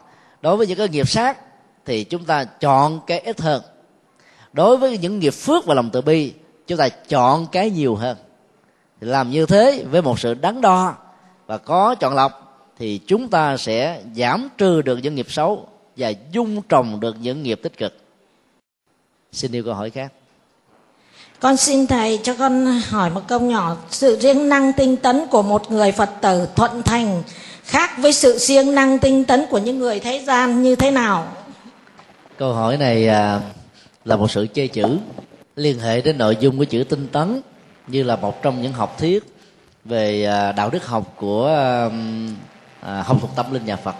đối với những cái nghiệp sát thì chúng ta chọn cái ít hơn. Đối với những nghiệp phước và lòng từ bi, chúng ta chọn cái nhiều hơn. Thì làm như thế với một sự đắn đo và có chọn lọc thì chúng ta sẽ giảm trừ được những nghiệp xấu và dung trồng được những nghiệp tích cực. Xin yêu câu hỏi khác. Con xin Thầy cho con hỏi một câu nhỏ. Sự siêng năng tinh tấn của một người Phật tử thuận thành khác với sự siêng năng tinh tấn của những người thế gian như thế nào? Câu hỏi này là một sự chê chữ liên hệ đến nội dung của chữ tinh tấn, như là một trong những học thuyết về đạo đức học của học thuật tâm linh nhà Phật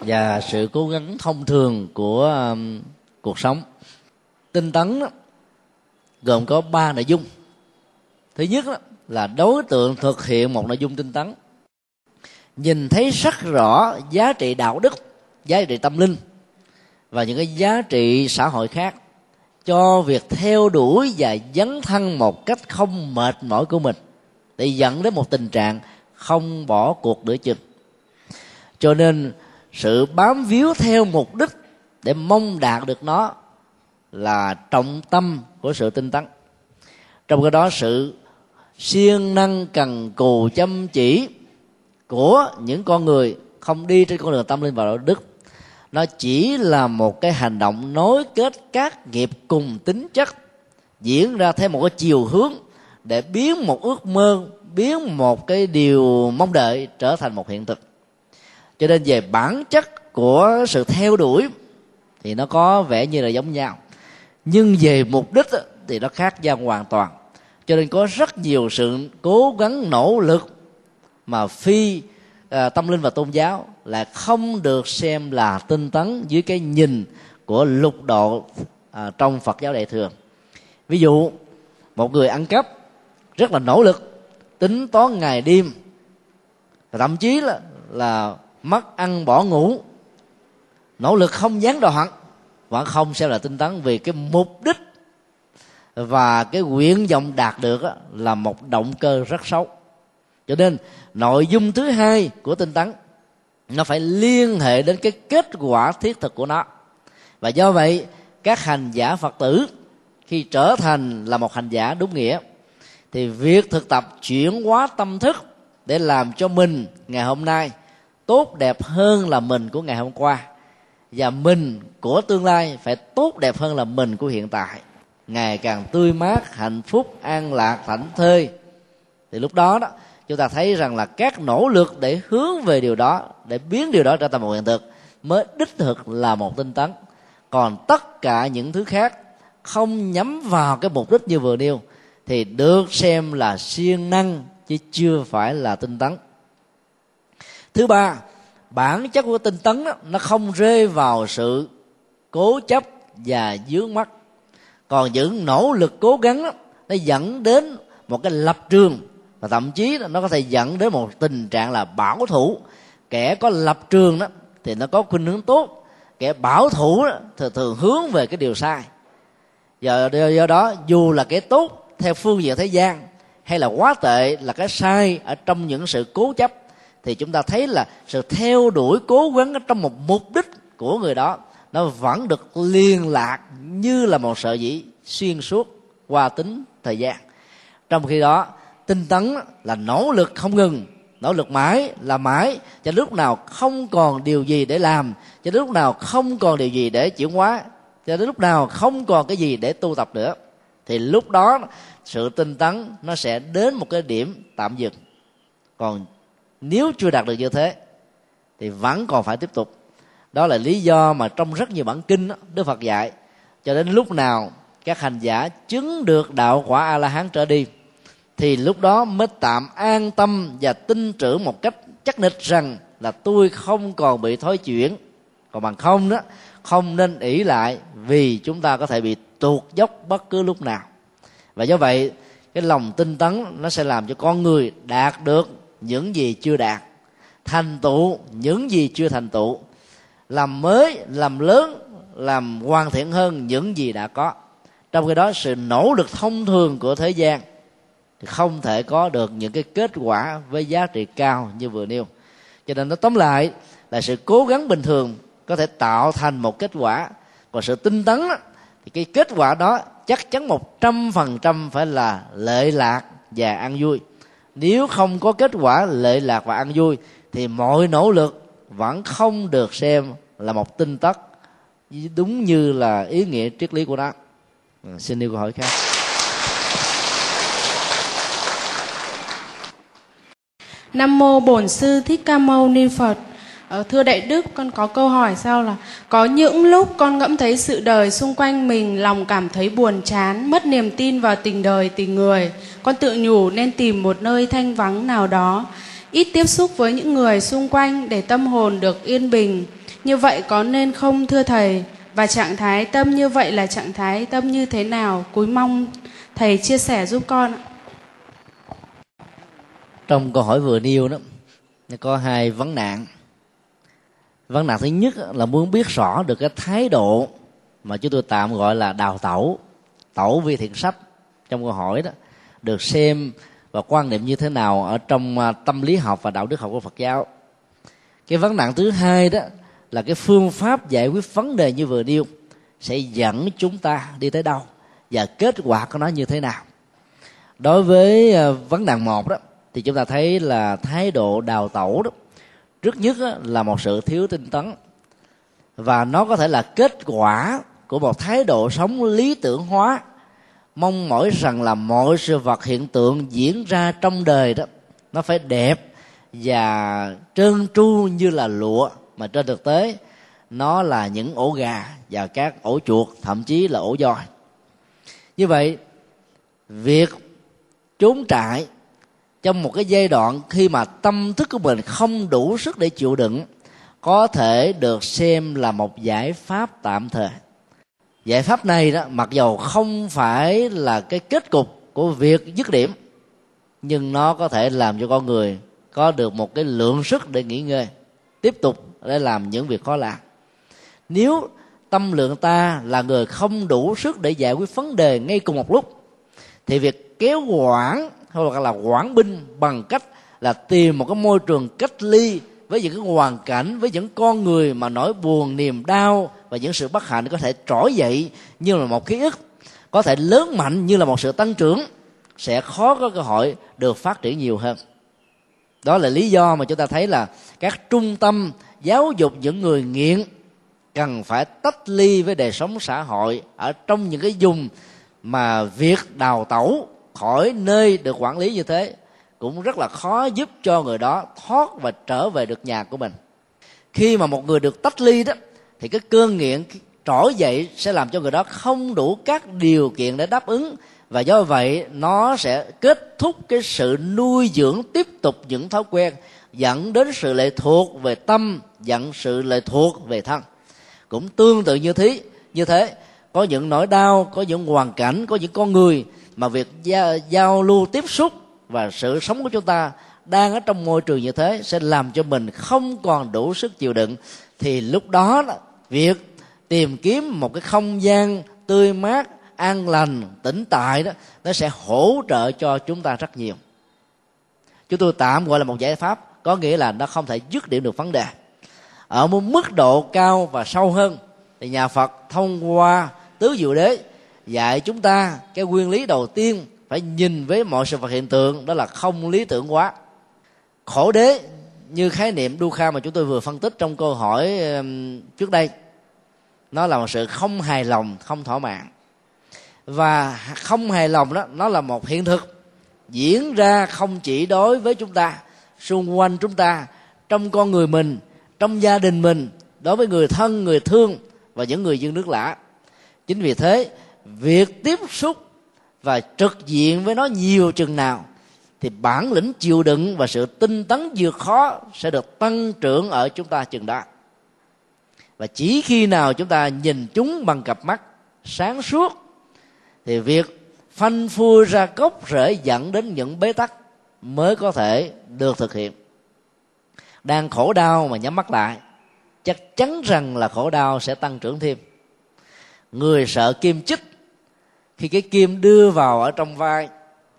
và sự cố gắng thông thường của cuộc sống. Tinh tấn đó gồm có ba nội dung. Thứ nhất đó là đối tượng thực hiện một nội dung tinh tấn nhìn thấy rất rõ giá trị đạo đức, giá trị tâm linh và những cái giá trị xã hội khác cho việc theo đuổi và dấn thân một cách không mệt mỏi của mình, để dẫn đến một tình trạng không bỏ cuộc nửa chừng. Cho nên sự bám víu theo mục đích để mong đạt được nó là trọng tâm của sự tinh tấn. Trong cái đó sự siêng năng cần cù chăm chỉ của những con người không đi trên con đường tâm linh và đạo đức nó chỉ là một cái hành động nối kết các nghiệp cùng tính chất diễn ra theo một cái chiều hướng để biến một ước mơ, biến một cái điều mong đợi trở thành một hiện thực. Cho nên về bản chất của sự theo đuổi thì nó có vẻ như là giống nhau, nhưng về mục đích thì nó khác nhau hoàn toàn. Cho nên có rất nhiều sự cố gắng nỗ lực mà phi à, tâm linh và tôn giáo là không được xem là tinh tấn dưới cái nhìn của lục độ à, trong Phật giáo đại thừa. Ví dụ một người ăn cắp rất là nỗ lực, tính toán ngày đêm, thậm chí là, là mất ăn bỏ ngủ, nỗ lực không gián đoạn, vẫn không xem là tinh tấn, vì cái mục đích và cái nguyện vọng đạt được là một động cơ rất xấu. Cho nên nội dung thứ hai của tinh tấn nó phải liên hệ đến cái kết quả thiết thực của nó. Và do vậy các hành giả Phật tử khi trở thành là một hành giả đúng nghĩa thì việc thực tập chuyển hóa tâm thức để làm cho mình ngày hôm nay tốt đẹp hơn là mình của ngày hôm qua, và mình của tương lai phải tốt đẹp hơn là mình của hiện tại, ngày càng tươi mát, hạnh phúc, an lạc, thảnh thơi. Thì lúc đó đó chúng ta thấy rằng là các nỗ lực để hướng về điều đó, để biến điều đó trở thành một hiện thực mới đích thực là một tinh tấn. Còn tất cả những thứ khác không nhắm vào cái mục đích như vừa nêu thì được xem là siêng năng chứ chưa phải là tinh tấn. Thứ ba, bản chất của tinh tấn đó, nó không rơi vào sự cố chấp và dướng mắt. Còn những nỗ lực cố gắng đó, nó dẫn đến một cái lập trường, và thậm chí nó có thể dẫn đến một tình trạng là bảo thủ. Kẻ có lập trường đó thì nó có khuynh hướng tốt, kẻ bảo thủ đó, thì thường hướng về cái điều sai. Do, do đó dù là cái tốt theo phương diện thế gian hay là quá tệ là cái sai ở trong những sự cố chấp, thì chúng ta thấy là sự theo đuổi cố gắng trong một mục đích của người đó nó vẫn được liên lạc như là một sợi dây xuyên suốt qua tính thời gian. Trong khi đó tinh tấn là nỗ lực không ngừng, nỗ lực mãi là mãi, cho lúc nào không còn điều gì để làm, cho lúc nào không còn điều gì để chuyển hóa, cho đến lúc nào không còn cái gì để tu tập nữa, thì lúc đó sự tinh tấn nó sẽ đến một cái điểm tạm dừng. Còn nếu chưa đạt được như thế thì vẫn còn phải tiếp tục. Đó là lý do mà trong rất nhiều bản kinh đó, Đức Phật dạy cho đến lúc nào các hành giả chứng được đạo quả A-la-hán trở đi thì lúc đó mới tạm an tâm và tin tưởng một cách chắc nịch rằng là tôi không còn bị thối chuyển. Còn bằng không đó, không nên ỷ lại, vì chúng ta có thể bị tuột dốc bất cứ lúc nào. Và do vậy cái lòng tinh tấn nó sẽ làm cho con người đạt được những gì chưa đạt, thành tựu những gì chưa thành tựu, làm mới, làm lớn, làm hoàn thiện hơn những gì đã có. Trong khi đó sự nỗ lực thông thường của thế gian thì không thể có được những cái kết quả với giá trị cao như vừa nêu. Cho nên nó tóm lại là sự cố gắng bình thường có thể tạo thành một kết quả, còn sự tinh tấn đó, thì cái kết quả đó chắc chắn một trăm phần trăm phải là lợi lạc và an vui. Nếu không có kết quả lợi lạc và an vui thì mọi nỗ lực vẫn không được xem là một tinh tấn đúng như là ý nghĩa triết lý của nó. À, xin nêu câu hỏi khác. Nam mô Bổn Sư Thích Ca Mâu Ni Phật. Thưa Đại Đức, con có câu hỏi sau là: có những lúc con ngẫm thấy sự đời xung quanh mình, lòng cảm thấy buồn chán, mất niềm tin vào tình đời, tình người. Con tự nhủ nên tìm một nơi thanh vắng nào đó, ít tiếp xúc với những người xung quanh để tâm hồn được yên bình. Như vậy có nên không, thưa Thầy? Và trạng thái tâm như vậy là trạng thái tâm như thế nào? Cúi mong Thầy chia sẻ giúp con ạ. Trong câu hỏi vừa nêu đó, có hai vấn nạn. Vấn nạn thứ nhất là muốn biết rõ được cái thái độ mà chúng tôi tạm gọi là đào tẩu, tẩu vi thiện sách trong câu hỏi đó, được xem và quan niệm như thế nào ở trong tâm lý học và đạo đức học của Phật giáo. Cái vấn nạn thứ hai đó là cái phương pháp giải quyết vấn đề như vừa nêu sẽ dẫn chúng ta đi tới đâu và kết quả của nó như thế nào. Đối với vấn nạn một đó thì chúng ta thấy là thái độ đào tẩu đó, trước nhất là một sự thiếu tinh tấn. và nó có thể là kết quả của một thái độ sống lý tưởng hóa, mong mỏi rằng là mọi sự vật hiện tượng diễn ra trong đời đó nó phải đẹp và trơn tru như là lụa, mà trên thực tế nó là những ổ gà và các ổ chuột, thậm chí là ổ voi. Như vậy, việc trốn trại trong một cái giai đoạn khi mà tâm thức của mình không đủ sức để chịu đựng có thể được xem là một giải pháp tạm thời. Giải pháp này đó, mặc dù không phải là cái kết cục của việc dứt điểm, nhưng nó có thể làm cho con người có được một cái lượng sức để nghỉ ngơi, tiếp tục để làm những việc khó làm. Nếu tâm lượng ta là người không đủ sức để giải quyết vấn đề ngay cùng một lúc, thì việc kéo quãng hoặc là quảng binh bằng cách là tìm một cái môi trường cách ly với những cái hoàn cảnh, với những con người mà nỗi buồn, niềm đau và những sự bất hạnh có thể trỗi dậy như là một ký ức, có thể lớn mạnh như là một sự tăng trưởng, sẽ khó có cơ hội được phát triển nhiều hơn. Đó là lý do mà chúng ta thấy là các trung tâm giáo dục những người nghiện cần phải tách ly với đời sống xã hội ở trong những cái vùng mà việc đào tẩu khỏi nơi được quản lý như thế cũng rất là khó giúp cho người đó thoát và trở về được nhà của mình. Khi mà một người được tách ly đó thì cái cơn nghiện trỗi dậy sẽ làm cho người đó không đủ các điều kiện để đáp ứng, và do vậy nó sẽ kết thúc cái sự nuôi dưỡng tiếp tục những thói quen dẫn đến sự lệ thuộc về tâm, dẫn sự lệ thuộc về thân. Cũng tương tự như thế, như thế có những nỗi đau, có những hoàn cảnh, có những con người mà việc giao, giao lưu tiếp xúc và sự sống của chúng ta đang ở trong môi trường như thế sẽ làm cho mình không còn đủ sức chịu đựng, thì lúc đó việc tìm kiếm một cái không gian tươi mát, an lành, tĩnh tại đó nó sẽ hỗ trợ cho chúng ta rất nhiều. Chúng tôi tạm gọi là một giải pháp, có nghĩa là nó không thể dứt điểm được vấn đề. Ở một mức độ cao và sâu hơn thì nhà Phật thông qua tứ diệu đế dạy chúng ta cái nguyên lý đầu tiên phải nhìn với mọi sự vật hiện tượng, đó là không lý tưởng quá. Khổ đế như khái niệm dukkha mà chúng tôi vừa phân tích trong câu hỏi trước đây, nó là một sự không hài lòng, không thỏa mãn. Và không hài lòng đó, nó là một hiện thực diễn ra không chỉ đối với chúng ta, xung quanh chúng ta, trong con người mình, trong gia đình mình, đối với người thân, người thương và những người dân nước lạ. Chính vì thế, việc tiếp xúc và trực diện với nó nhiều chừng nào thì bản lĩnh chịu đựng và sự tinh tấn vượt khó sẽ được tăng trưởng ở chúng ta chừng đó. Và chỉ khi nào chúng ta nhìn chúng bằng cặp mắt sáng suốt thì việc phanh phui ra gốc rễ dẫn đến những bế tắc mới có thể được thực hiện. Đang khổ đau mà nhắm mắt lại, chắc chắn rằng là khổ đau sẽ tăng trưởng thêm. Người sợ kim chích, khi cái kim đưa vào ở trong vai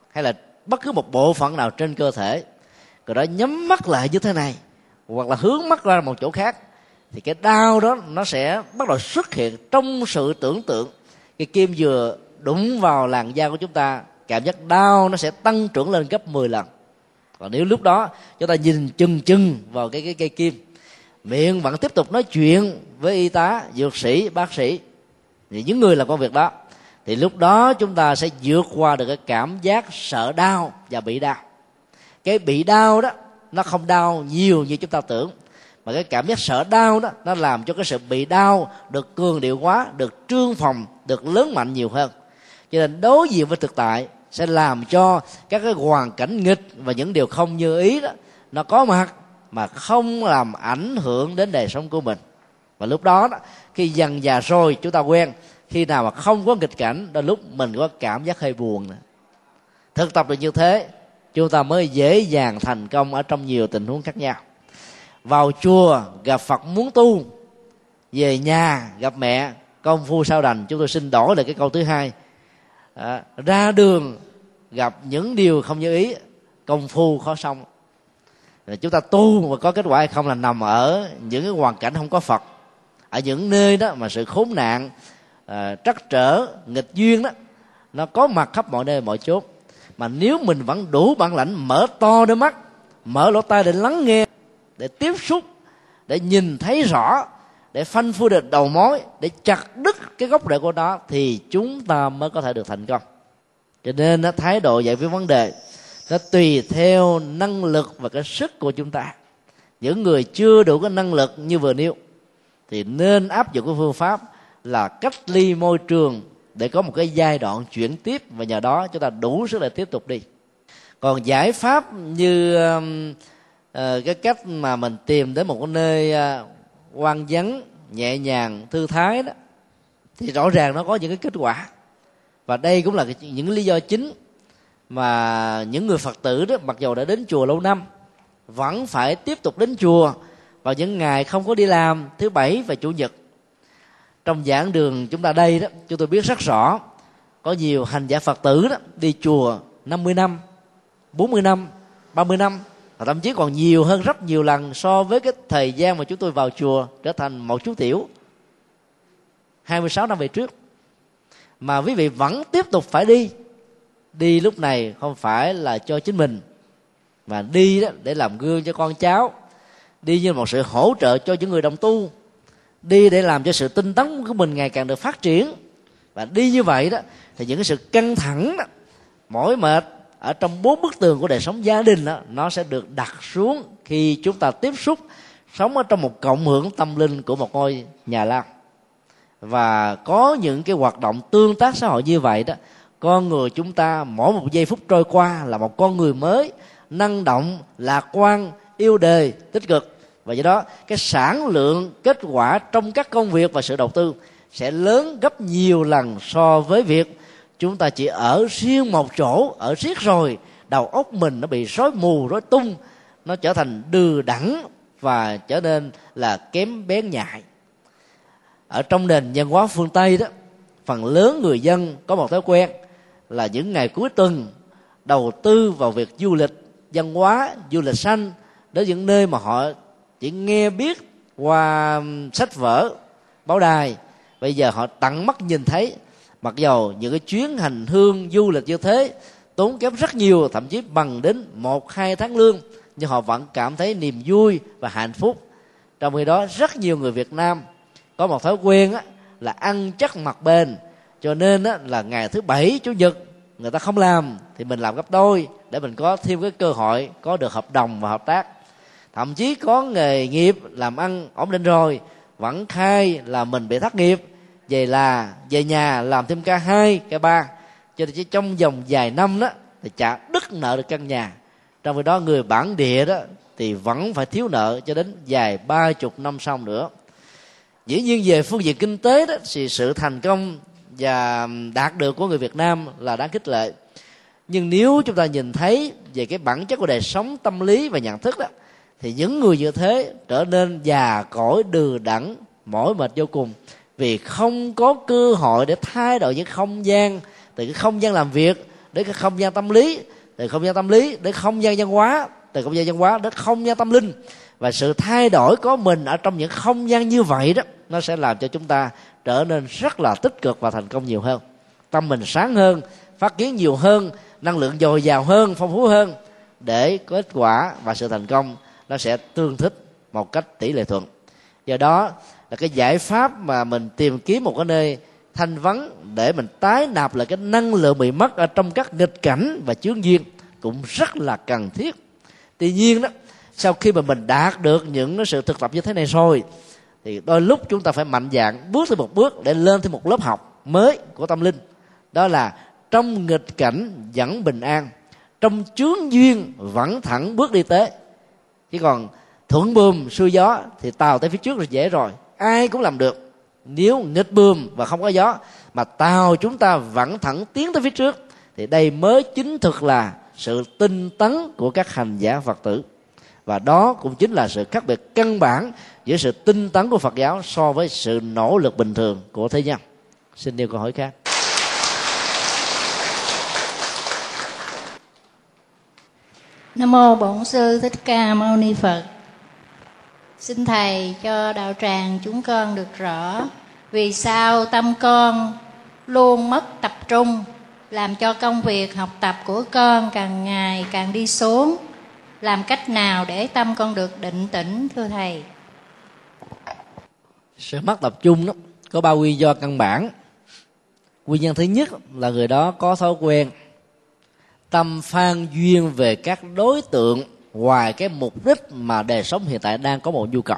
hay là bất cứ một bộ phận nào trên cơ thể, rồi đó nhắm mắt lại như thế này hoặc là hướng mắt ra một chỗ khác, thì cái đau đó nó sẽ bắt đầu xuất hiện trong sự tưởng tượng. Cái kim vừa đụng vào làn da của chúng ta, cảm giác đau nó sẽ tăng trưởng lên gấp mười lần. Còn nếu lúc đó chúng ta nhìn chừng chừng vào cái cái cây kim, miệng vẫn tiếp tục nói chuyện với y tá, dược sĩ, bác sĩ, thì những người làm công việc đó, thì lúc đó chúng ta sẽ vượt qua được cái cảm giác sợ đau và bị đau. Cái bị đau đó nó không đau nhiều như chúng ta tưởng, mà cái cảm giác sợ đau đó nó làm cho cái sự bị đau được cường điệu hóa, được trương phòng, được lớn mạnh nhiều hơn. Cho nên đối diện với thực tại sẽ làm cho các cái hoàn cảnh nghịch và những điều không như ý đó nó có mặt mà không làm ảnh hưởng đến đời sống của mình. Và lúc đó, đó khi dần già rồi chúng ta quen, khi nào mà không có nghịch cảnh đó lúc mình có cảm giác hơi buồn nữa. Thực tập được như thế, chúng ta mới dễ dàng thành công ở trong nhiều tình huống khác nhau. Vào chùa gặp Phật muốn tu, về nhà gặp mẹ công phu sao đành. Chúng tôi xin đổi lại cái câu thứ hai, à, ra đường gặp những điều không như ý, công phu khó xong. Rồi chúng ta tu và có kết quả hay không là nằm ở những cái hoàn cảnh không có Phật, ở những nơi đó mà sự khốn nạn, à, trắc trở, nghịch duyên đó nó có mặt khắp mọi nơi mọi chốn. Mà nếu mình vẫn đủ bản lãnh mở to đôi mắt, mở lỗ tai để lắng nghe, để tiếp xúc, để nhìn thấy rõ, để phanh phui được đầu mối, để chặt đứt cái gốc rễ của nó, thì chúng ta mới có thể được thành công. Cho nên nó thái độ giải quyết vấn đề nó tùy theo năng lực và cái sức của chúng ta. Những người chưa đủ cái năng lực như vừa nêu thì nên áp dụng cái phương pháp là cách ly môi trường để có một cái giai đoạn chuyển tiếp, và nhờ đó chúng ta đủ sức để tiếp tục đi. Còn giải pháp như uh, cái cách mà mình tìm đến một cái nơi uh, hoang vắng, nhẹ nhàng, thư thái đó, thì rõ ràng nó có những cái kết quả. Và đây cũng là những lý do chính mà những người Phật tử đó, mặc dù đã đến chùa lâu năm, vẫn phải tiếp tục đến chùa vào những ngày không có đi làm, thứ bảy và chủ nhật. Trong giảng đường chúng ta đây đó, chúng tôi biết rất rõ có nhiều hành giả Phật tử đó đi chùa năm mươi năm, bốn mươi năm, ba mươi năm, và thậm chí còn nhiều hơn rất nhiều lần so với cái thời gian mà chúng tôi vào chùa trở thành một chú tiểu hai mươi sáu năm về trước. Mà quý vị vẫn tiếp tục phải đi. Đi lúc này không phải là cho chính mình, mà đi đó để làm gương cho con cháu, đi như một sự hỗ trợ cho những người đồng tu, đi để làm cho sự tinh tấn của mình ngày càng được phát triển. Và đi như vậy đó thì những cái sự căng thẳng đó, mỏi mệt ở trong bốn bức tường của đời sống gia đình đó, nó sẽ được đặt xuống khi chúng ta tiếp xúc sống ở trong một cộng hưởng tâm linh của một ngôi nhà lao. Và có những cái hoạt động tương tác xã hội như vậy đó, con người chúng ta mỗi một giây phút trôi qua là một con người mới, năng động, lạc quan, yêu đời, tích cực. Và do đó cái sản lượng kết quả trong các công việc và sự đầu tư sẽ lớn gấp nhiều lần so với việc chúng ta chỉ ở riêng một chỗ, ở riết rồi đầu óc mình nó bị rối mù, rối tung, nó trở thành đừ đẳng và trở nên là kém bén nhạy. Ở trong nền văn hóa phương Tây đó, phần lớn người dân có một thói quen là những ngày cuối tuần đầu tư vào việc du lịch văn hóa, du lịch xanh, đến những nơi mà họ chỉ nghe biết qua sách vở, báo đài. Bây giờ họ tận mắt nhìn thấy, mặc dầu những cái chuyến hành hương du lịch như thế tốn kém rất nhiều, thậm chí bằng đến một hai tháng lương, nhưng họ vẫn cảm thấy niềm vui và hạnh phúc. Trong khi đó rất nhiều người Việt Nam có một thói quen á, là ăn chắc mặc bền, cho nên á, là ngày thứ bảy chủ nhật người ta không làm thì mình làm gấp đôi để mình có thêm cái cơ hội có được hợp đồng và hợp tác. Thậm chí có nghề nghiệp làm ăn ổn định rồi vẫn khai là mình bị thất nghiệp, về là về nhà làm thêm ca hai ca ba, cho nên chỉ trong vòng vài năm đó thì trả đứt nợ được căn nhà. Trong khi đó người bản địa đó thì vẫn phải thiếu nợ cho đến dài ba chục năm sau nữa. Dĩ nhiên về phương diện kinh tế đó thì sự thành công và đạt được của người Việt Nam là đáng khích lệ, nhưng nếu chúng ta nhìn thấy về cái bản chất của đời sống tâm lý và nhận thức đó, thì những người như thế trở nên già cỗi, đừ đẫn, mỏi mệt vô cùng, vì không có cơ hội để thay đổi những không gian, từ cái không gian làm việc đến cái không gian tâm lý, từ không gian tâm lý đến không gian văn hóa, từ không gian văn hóa đến không gian tâm linh. Và sự thay đổi của mình ở trong những không gian như vậy đó, nó sẽ làm cho chúng ta trở nên rất là tích cực và thành công nhiều hơn. Tâm mình sáng hơn, phát kiến nhiều hơn, năng lượng dồi dào hơn, phong phú hơn, để kết quả và sự thành công nó sẽ tương thích một cách tỷ lệ thuận. Do đó là cái giải pháp mà mình tìm kiếm một cái nơi thanh vắng để mình tái nạp lại cái năng lượng bị mất ở trong các nghịch cảnh và chướng duyên cũng rất là cần thiết. Tuy nhiên đó, sau khi mà mình đạt được những sự thực tập như thế này rồi, thì đôi lúc chúng ta phải mạnh dạn bước thêm một bước để lên thêm một lớp học mới của tâm linh. Đó là trong nghịch cảnh vẫn bình an, trong chướng duyên vẫn thẳng bước đi tới. Chứ còn thuận buồm xuôi gió thì tàu tới phía trước rồi dễ rồi, ai cũng làm được. Nếu nghịch buồm và không có gió mà tàu chúng ta vẫn thẳng tiến tới phía trước, thì đây mới chính thực là sự tinh tấn của các hành giả Phật tử. Và đó cũng chính là sự khác biệt căn bản giữa sự tinh tấn của Phật giáo so với sự nỗ lực bình thường của thế gian. Xin nêu câu hỏi khác. Nam mô Bổn Sư Thích Ca Mâu Ni Phật. Xin Thầy cho đạo tràng chúng con được rõ vì sao tâm con luôn mất tập trung, làm cho công việc học tập của con càng ngày càng đi xuống. Làm cách nào để tâm con được định tĩnh, thưa Thầy? sẽ mất tập trung đó, có ba nguyên do căn bản. Nguyên nhân thứ nhất là người đó có thói quen tâm phan duyên về các đối tượng ngoài cái mục đích mà đời sống hiện tại đang có một nhu cầu.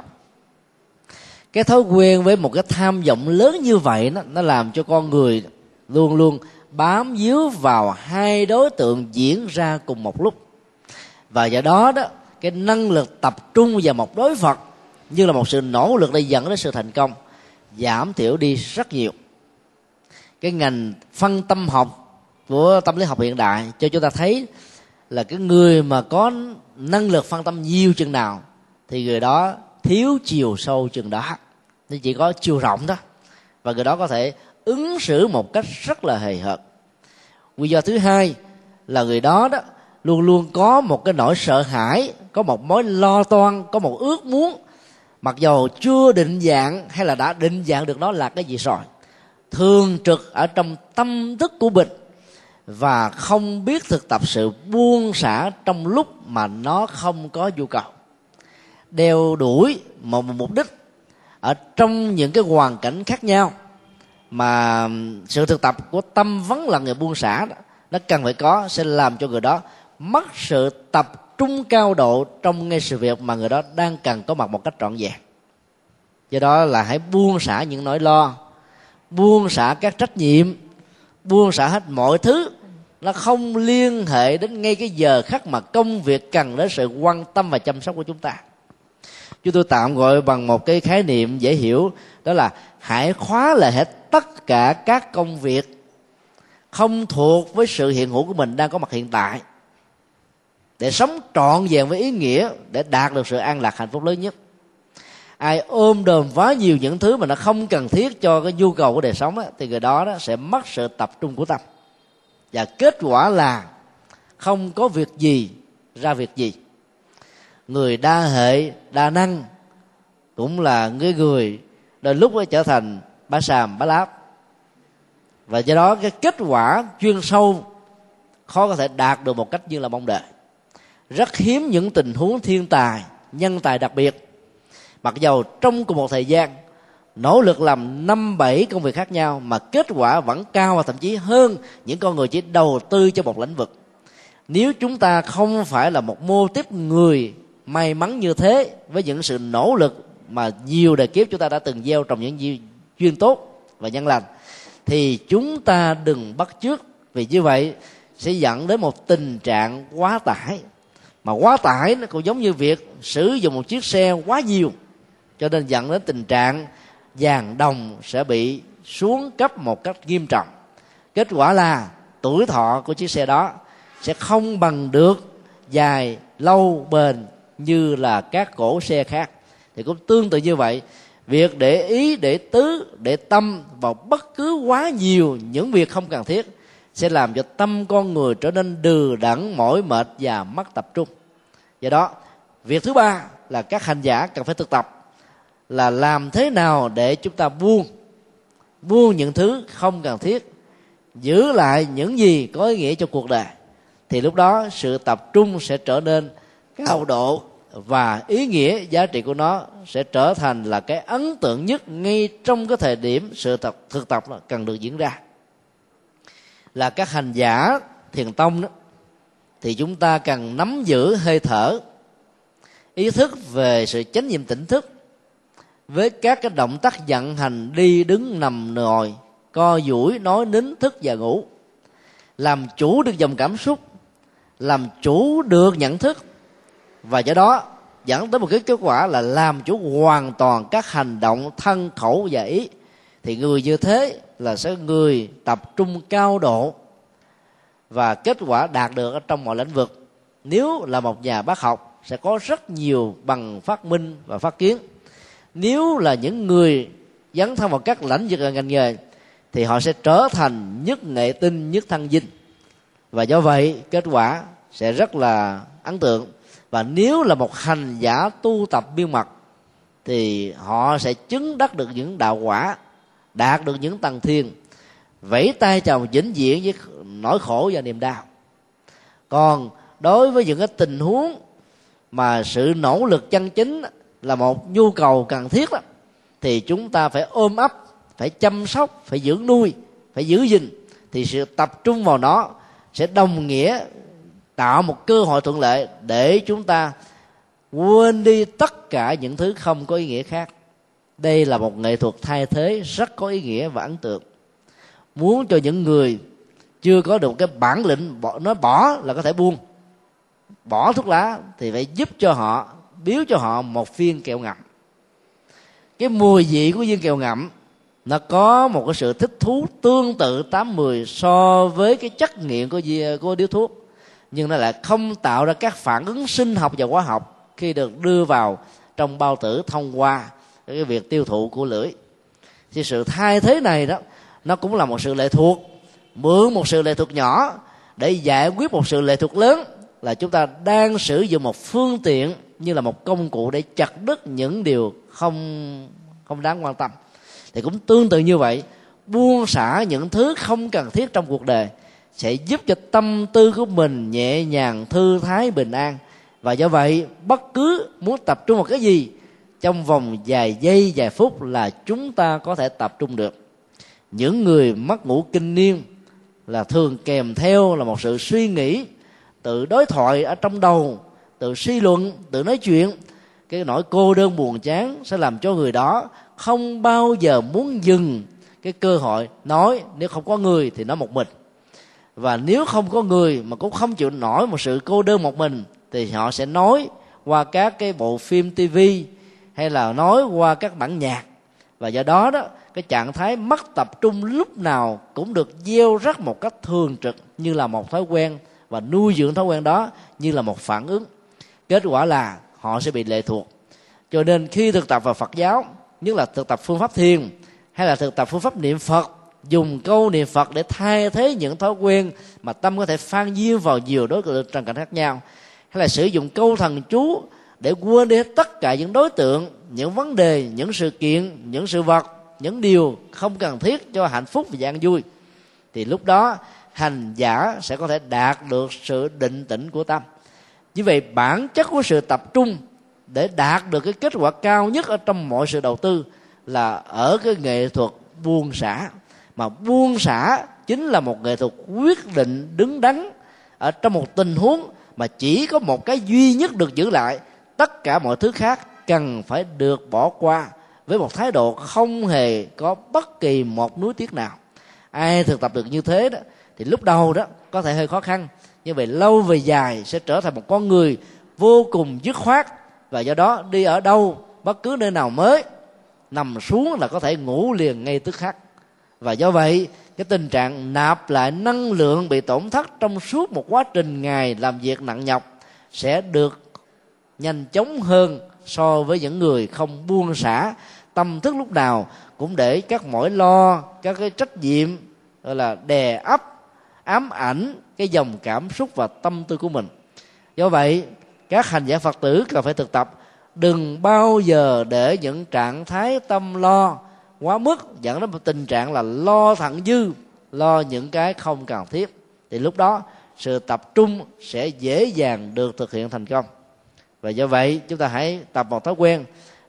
Cái thói quen với một cái tham vọng lớn như vậy đó, nó làm cho con người luôn luôn bám víu vào hai đối tượng diễn ra cùng một lúc. Và do đó đó, cái năng lực tập trung vào một đối vật như là một sự nỗ lực để dẫn đến sự thành công giảm thiểu đi rất nhiều. Cái ngành phân tâm học của tâm lý học hiện đại cho chúng ta thấy là cái người mà có năng lực phân tâm nhiều chừng nào thì người đó thiếu chiều sâu chừng đó, nó chỉ có chiều rộng đó, và người đó có thể ứng xử một cách rất là hời hợt. Nguyên do thứ hai là người đó đó luôn luôn có một cái nỗi sợ hãi, có một mối lo toan, có một ước muốn, mặc dù chưa định dạng hay là đã định dạng được nó là cái gì rồi, thường trực ở trong tâm thức của mình và không biết thực tập sự buông xả trong lúc mà nó không có nhu cầu. Đeo đuổi một mục đích ở trong những cái hoàn cảnh khác nhau mà sự thực tập của tâm vẫn là người buông xả đó, nó cần phải có, sẽ làm cho người đó mất sự tập trung cao độ trong ngay sự việc mà người đó đang cần có mặt một cách trọn vẹn. Do đó là hãy buông xả những nỗi lo, buông xả các trách nhiệm, buông xả hết mọi thứ nó không liên hệ đến ngay cái giờ khắc mà công việc cần đến sự quan tâm và chăm sóc của chúng ta. Chúng tôi tạm gọi bằng một cái khái niệm dễ hiểu, đó là hãy khóa lại hết tất cả các công việc không thuộc với sự hiện hữu của mình đang có mặt hiện tại, để sống trọn vẹn với ý nghĩa, để đạt được sự an lạc hạnh phúc lớn nhất. Ai ôm đồm quá nhiều những thứ mà nó không cần thiết cho cái nhu cầu của đời sống ấy, thì người đó, đó sẽ mất sự tập trung của tâm, và kết quả là không có việc gì ra việc gì. Người đa hệ đa năng cũng là người người đôi lúc ấy trở thành bá sàm bá láp, và do đó cái kết quả chuyên sâu khó có thể đạt được một cách như là mong đợi. Rất hiếm những tình huống thiên tài nhân tài đặc biệt, mặc dầu trong cùng một thời gian nỗ lực làm năm bảy công việc khác nhau mà kết quả vẫn cao và thậm chí hơn những con người chỉ đầu tư cho một lĩnh vực. Nếu chúng ta không phải là một mô típ người may mắn như thế, với những sự nỗ lực mà nhiều đời kiếp chúng ta đã từng gieo trồng những duyên tốt và nhân lành, thì chúng ta đừng bắt chước, vì như vậy sẽ dẫn đến một tình trạng quá tải. Mà quá tải nó cũng giống như việc sử dụng một chiếc xe quá nhiều, cho nên dẫn đến tình trạng vàng đồng sẽ bị xuống cấp một cách nghiêm trọng. Kết quả là tuổi thọ của chiếc xe đó sẽ không bằng được dài lâu bền như là các cỗ xe khác. Thì cũng tương tự như vậy, việc để ý, để tứ, để tâm vào bất cứ quá nhiều những việc không cần thiết sẽ làm cho tâm con người trở nên đừ đẫn, mỏi mệt và mất tập trung. Do đó, việc thứ ba là các hành giả cần phải thực tập là làm thế nào để chúng ta buông, buông những thứ không cần thiết, giữ lại những gì có ý nghĩa cho cuộc đời. Thì lúc đó sự tập trung sẽ trở nên cao độ, và ý nghĩa giá trị của nó sẽ trở thành là cái ấn tượng nhất ngay trong cái thời điểm sự tập, thực tập cần được diễn ra. Là các hành giả thiền tông đó, thì chúng ta cần nắm giữ hơi thở, ý thức về sự chánh niệm tỉnh thức, với các cái động tác vận hành đi đứng nằm ngồi, co duỗi nói nín thức và ngủ. Làm chủ được dòng cảm xúc, làm chủ được nhận thức, và do đó dẫn tới một cái kết quả là làm chủ hoàn toàn các hành động thân khẩu và ý. Thì người như thế là sẽ người tập trung cao độ và kết quả đạt được ở trong mọi lĩnh vực. Nếu là một nhà bác học sẽ có rất nhiều bằng phát minh và phát kiến. Nếu là những người dấn thân vào các lĩnh vực ngành nghề thì họ sẽ trở thành nhất nghệ tinh, nhất thân dinh, và do vậy kết quả sẽ rất là ấn tượng. Và nếu là một hành giả tu tập biên mật thì họ sẽ chứng đắc được những đạo quả, đạt được những tầng thiền, vẫy tay chào vĩnh viễn với nỗi khổ và niềm đau. Còn đối với những cái tình huống mà sự nỗ lực chân chính là một nhu cầu cần thiết đó, thì chúng ta phải ôm ấp, phải chăm sóc, phải dưỡng nuôi, phải giữ gìn. Thì sự tập trung vào nó sẽ đồng nghĩa tạo một cơ hội thuận lợi để chúng ta quên đi tất cả những thứ không có ý nghĩa khác. Đây là một nghệ thuật thay thế rất có ý nghĩa và ấn tượng. Muốn cho những người chưa có được cái bản lĩnh bỏ, nói bỏ là có thể buông, bỏ thuốc lá, thì phải giúp cho họ, biếu cho họ một viên kẹo ngậm. Cái mùi vị của viên kẹo ngậm nó có một cái sự thích thú tương tự tám mười so với cái chất nghiện của, của điếu thuốc, nhưng nó lại không tạo ra các phản ứng sinh học và hóa học khi được đưa vào trong bao tử thông qua cái việc tiêu thụ của lưỡi. Thì sự thay thế này đó, nó cũng là một sự lệ thuộc, mượn một sự lệ thuộc nhỏ để giải quyết một sự lệ thuộc lớn, là chúng ta đang sử dụng một phương tiện như là một công cụ để chặt đứt những điều không không đáng quan tâm. Thì cũng tương tự như vậy, buông xả những thứ không cần thiết trong cuộc đời sẽ giúp cho tâm tư của mình nhẹ nhàng, thư thái, bình an. Và do vậy, bất cứ muốn tập trung vào cái gì trong vòng vài giây, vài phút là chúng ta có thể tập trung được. Những người mất ngủ kinh niên là thường kèm theo là một sự suy nghĩ, tự đối thoại ở trong đầu, tự suy luận, tự nói chuyện. Cái nỗi cô đơn buồn chán sẽ làm cho người đó không bao giờ muốn dừng cái cơ hội nói. Nếu không có người thì nói một mình, và nếu không có người mà cũng không chịu nổi một sự cô đơn một mình thì họ sẽ nói qua các cái bộ phim tivi hay là nói qua các bản nhạc. Và do đó đó, cái trạng thái mất tập trung lúc nào cũng được gieo rắc một cách thường trực như là một thói quen, và nuôi dưỡng thói quen đó như là một phản ứng. Kết quả là họ sẽ bị lệ thuộc. Cho nên khi thực tập vào Phật giáo, nhất là thực tập phương pháp thiền hay là thực tập phương pháp niệm Phật, dùng câu niệm Phật để thay thế những thói quen mà tâm có thể phan duyên vào nhiều đối trần cảnh khác nhau, hay là sử dụng câu thần chú để quên đi tất cả những đối tượng, những vấn đề, những sự kiện, những sự vật, những điều không cần thiết cho hạnh phúc và an vui, thì lúc đó hành giả sẽ có thể đạt được sự định tĩnh của tâm. Như vậy, bản chất của sự tập trung để đạt được cái kết quả cao nhất ở trong mọi sự đầu tư là ở cái nghệ thuật buông xả. Mà buông xả chính là một nghệ thuật quyết định đứng đắn ở trong một tình huống mà chỉ có một cái duy nhất được giữ lại, tất cả mọi thứ khác cần phải được bỏ qua với một thái độ không hề có bất kỳ một nuối tiếc nào. Ai thực tập được như thế đó thì lúc đầu đó có thể hơi khó khăn, nhưng về lâu về dài sẽ trở thành một con người vô cùng dứt khoát. Và do đó đi ở đâu, bất cứ nơi nào mới, nằm xuống là có thể ngủ liền ngay tức khắc. Và do vậy, cái tình trạng nạp lại năng lượng bị tổn thất trong suốt một quá trình ngày làm việc nặng nhọc sẽ được nhanh chóng hơn so với những người không buông xả, tâm thức lúc nào cũng để các nỗi lo, các cái trách nhiệm gọi là đè ấp, ám ảnh cái dòng cảm xúc và tâm tư của mình. Do vậy, các hành giả Phật tử cần phải thực tập đừng bao giờ để những trạng thái tâm lo quá mức dẫn đến một tình trạng là lo thẳng dư, lo những cái không cần thiết. Thì lúc đó sự tập trung sẽ dễ dàng được thực hiện thành công. Và do vậy, chúng ta hãy tập một thói quen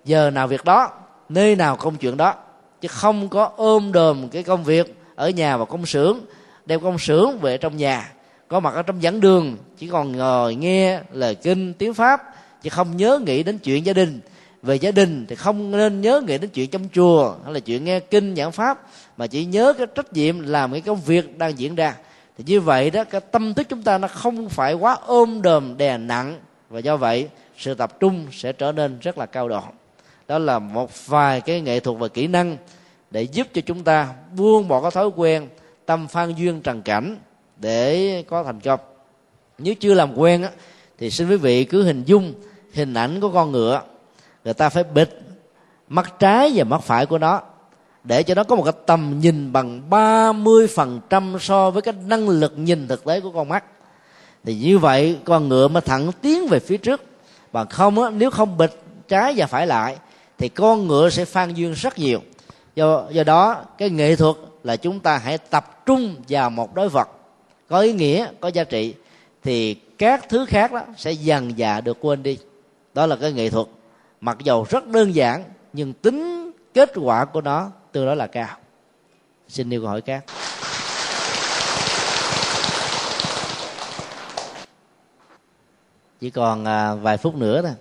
giờ nào việc đó, nơi nào công chuyện đó, chứ không có ôm đồm cái công việc ở nhà và công xưởng, đem công xưởng về trong nhà, có mặt ở trong giảng đường chỉ còn ngồi nghe lời kinh tiếng pháp, chứ không nhớ nghĩ đến chuyện gia đình. Về gia đình thì không nên nhớ nghĩ đến chuyện trong chùa hay là chuyện nghe kinh giảng pháp, mà chỉ nhớ cái trách nhiệm làm cái công việc đang diễn ra. Thì như vậy đó, cái tâm thức chúng ta nó không phải quá ôm đồm đè nặng, và do vậy sự tập trung sẽ trở nên rất là cao độ. Đó là một vài cái nghệ thuật và kỹ năng để giúp cho chúng ta buông bỏ cái thói quen tâm phan duyên trần cảnh để có thành công. Nếu chưa làm quen á, thì xin quý vị cứ hình dung hình ảnh của con ngựa, người ta phải bịt mắt trái và mắt phải của nó để cho nó có một cái tầm nhìn bằng ba mươi phần trăm so với cái năng lực nhìn thực tế của con mắt. Thì như vậy con ngựa mới thẳng tiến về phía trước. Bằng không á, nếu không bịt trái và phải lại thì con ngựa sẽ phan duyên rất nhiều. Do, do đó cái nghệ thuật là chúng ta hãy tập trung vào một đối vật có ý nghĩa, có giá trị, thì các thứ khác đó sẽ dần dà được quên đi. Đó là cái nghệ thuật mặc dầu rất đơn giản, nhưng tính kết quả của nó tương đối là cao. Xin nêu câu hỏi khác. Chỉ còn vài phút nữa thôi.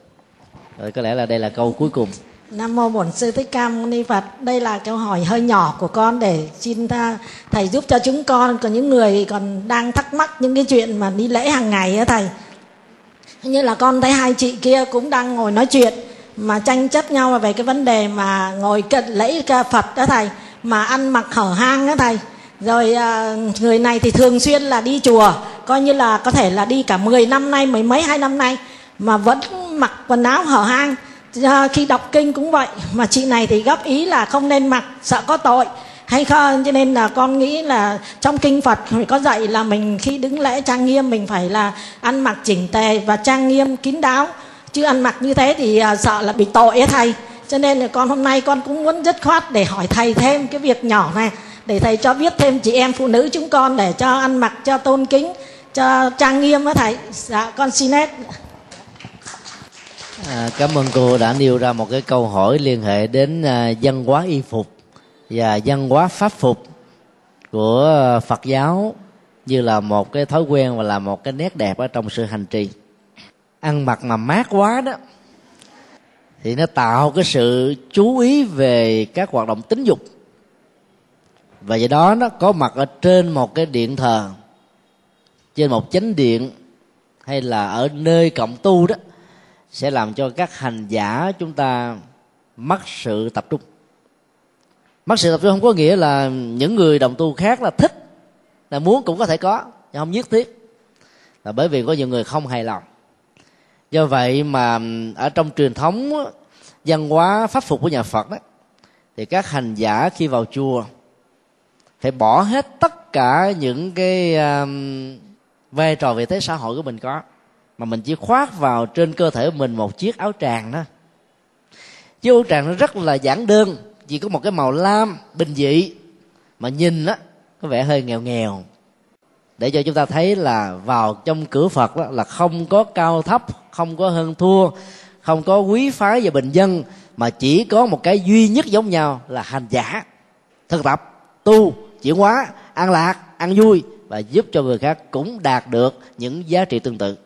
Rồi có lẽ là đây là câu cuối cùng. Nam mô Bổn Sư Thích Ca Mâu Ni Phật. Đây là câu hỏi hơi nhỏ của con để xin tha thầy giúp cho chúng con. Còn những người còn đang thắc mắc những cái chuyện mà đi lễ hàng ngày á thầy. Như là con thấy hai chị kia cũng đang ngồi nói chuyện mà tranh chấp nhau về cái vấn đề mà ngồi cận lễ Phật đó thầy, mà ăn mặc hở hang đó thầy. Rồi người này thì thường xuyên là đi chùa, coi như là có thể là đi cả mười năm nay, mười mấy hai năm nay mà vẫn mặc quần áo hở hang. Khi đọc kinh cũng vậy, mà chị này thì góp ý là không nên mặc, sợ có tội hay không. Cho nên là con nghĩ là trong kinh Phật thì có dạy là mình khi đứng lễ trang nghiêm mình phải là ăn mặc chỉnh tề và trang nghiêm kín đáo, chứ ăn mặc như thế thì sợ là bị tội ấy thầy. Cho nên là con hôm nay con cũng muốn dứt khoát để hỏi thầy thêm cái việc nhỏ này, để thầy cho biết thêm chị em phụ nữ chúng con để cho ăn mặc cho tôn kính, cho trang nghiêm á thầy. Dạ con xin hết. À, cảm ơn cô đã nêu ra một cái câu hỏi liên hệ đến à, văn hóa y phục và văn hóa pháp phục của Phật giáo như là một cái thói quen và là một cái nét đẹp ở trong sự hành trì. Ăn mặc mà mát quá đó thì nó tạo cái sự chú ý về các hoạt động tính dục, và do đó nó có mặt ở trên một cái điện thờ, trên một chánh điện hay là ở nơi cộng tu đó, sẽ làm cho các hành giả chúng ta mất sự tập trung. Mất sự tập trung không có nghĩa là những người đồng tu khác là thích, là muốn cũng có thể có, nhưng không nhất thiết, là bởi vì có nhiều người không hài lòng. Do vậy mà ở trong truyền thống văn hóa pháp phục của nhà Phật đó, thì các hành giả khi vào chùa phải bỏ hết tất cả những cái vai trò vị thế xã hội của mình có, mà mình chỉ khoác vào trên cơ thể mình một chiếc áo tràng đó. Chiếc áo tràng nó rất là giản đơn, chỉ có một cái màu lam bình dị, mà nhìn á có vẻ hơi nghèo nghèo, để cho chúng ta thấy là vào trong cửa Phật đó là không có cao thấp, không có hơn thua, không có quý phái và bình dân, mà chỉ có một cái duy nhất giống nhau là hành giả thực tập tu chuyển hóa, an lạc, an vui và giúp cho người khác cũng đạt được những giá trị tương tự.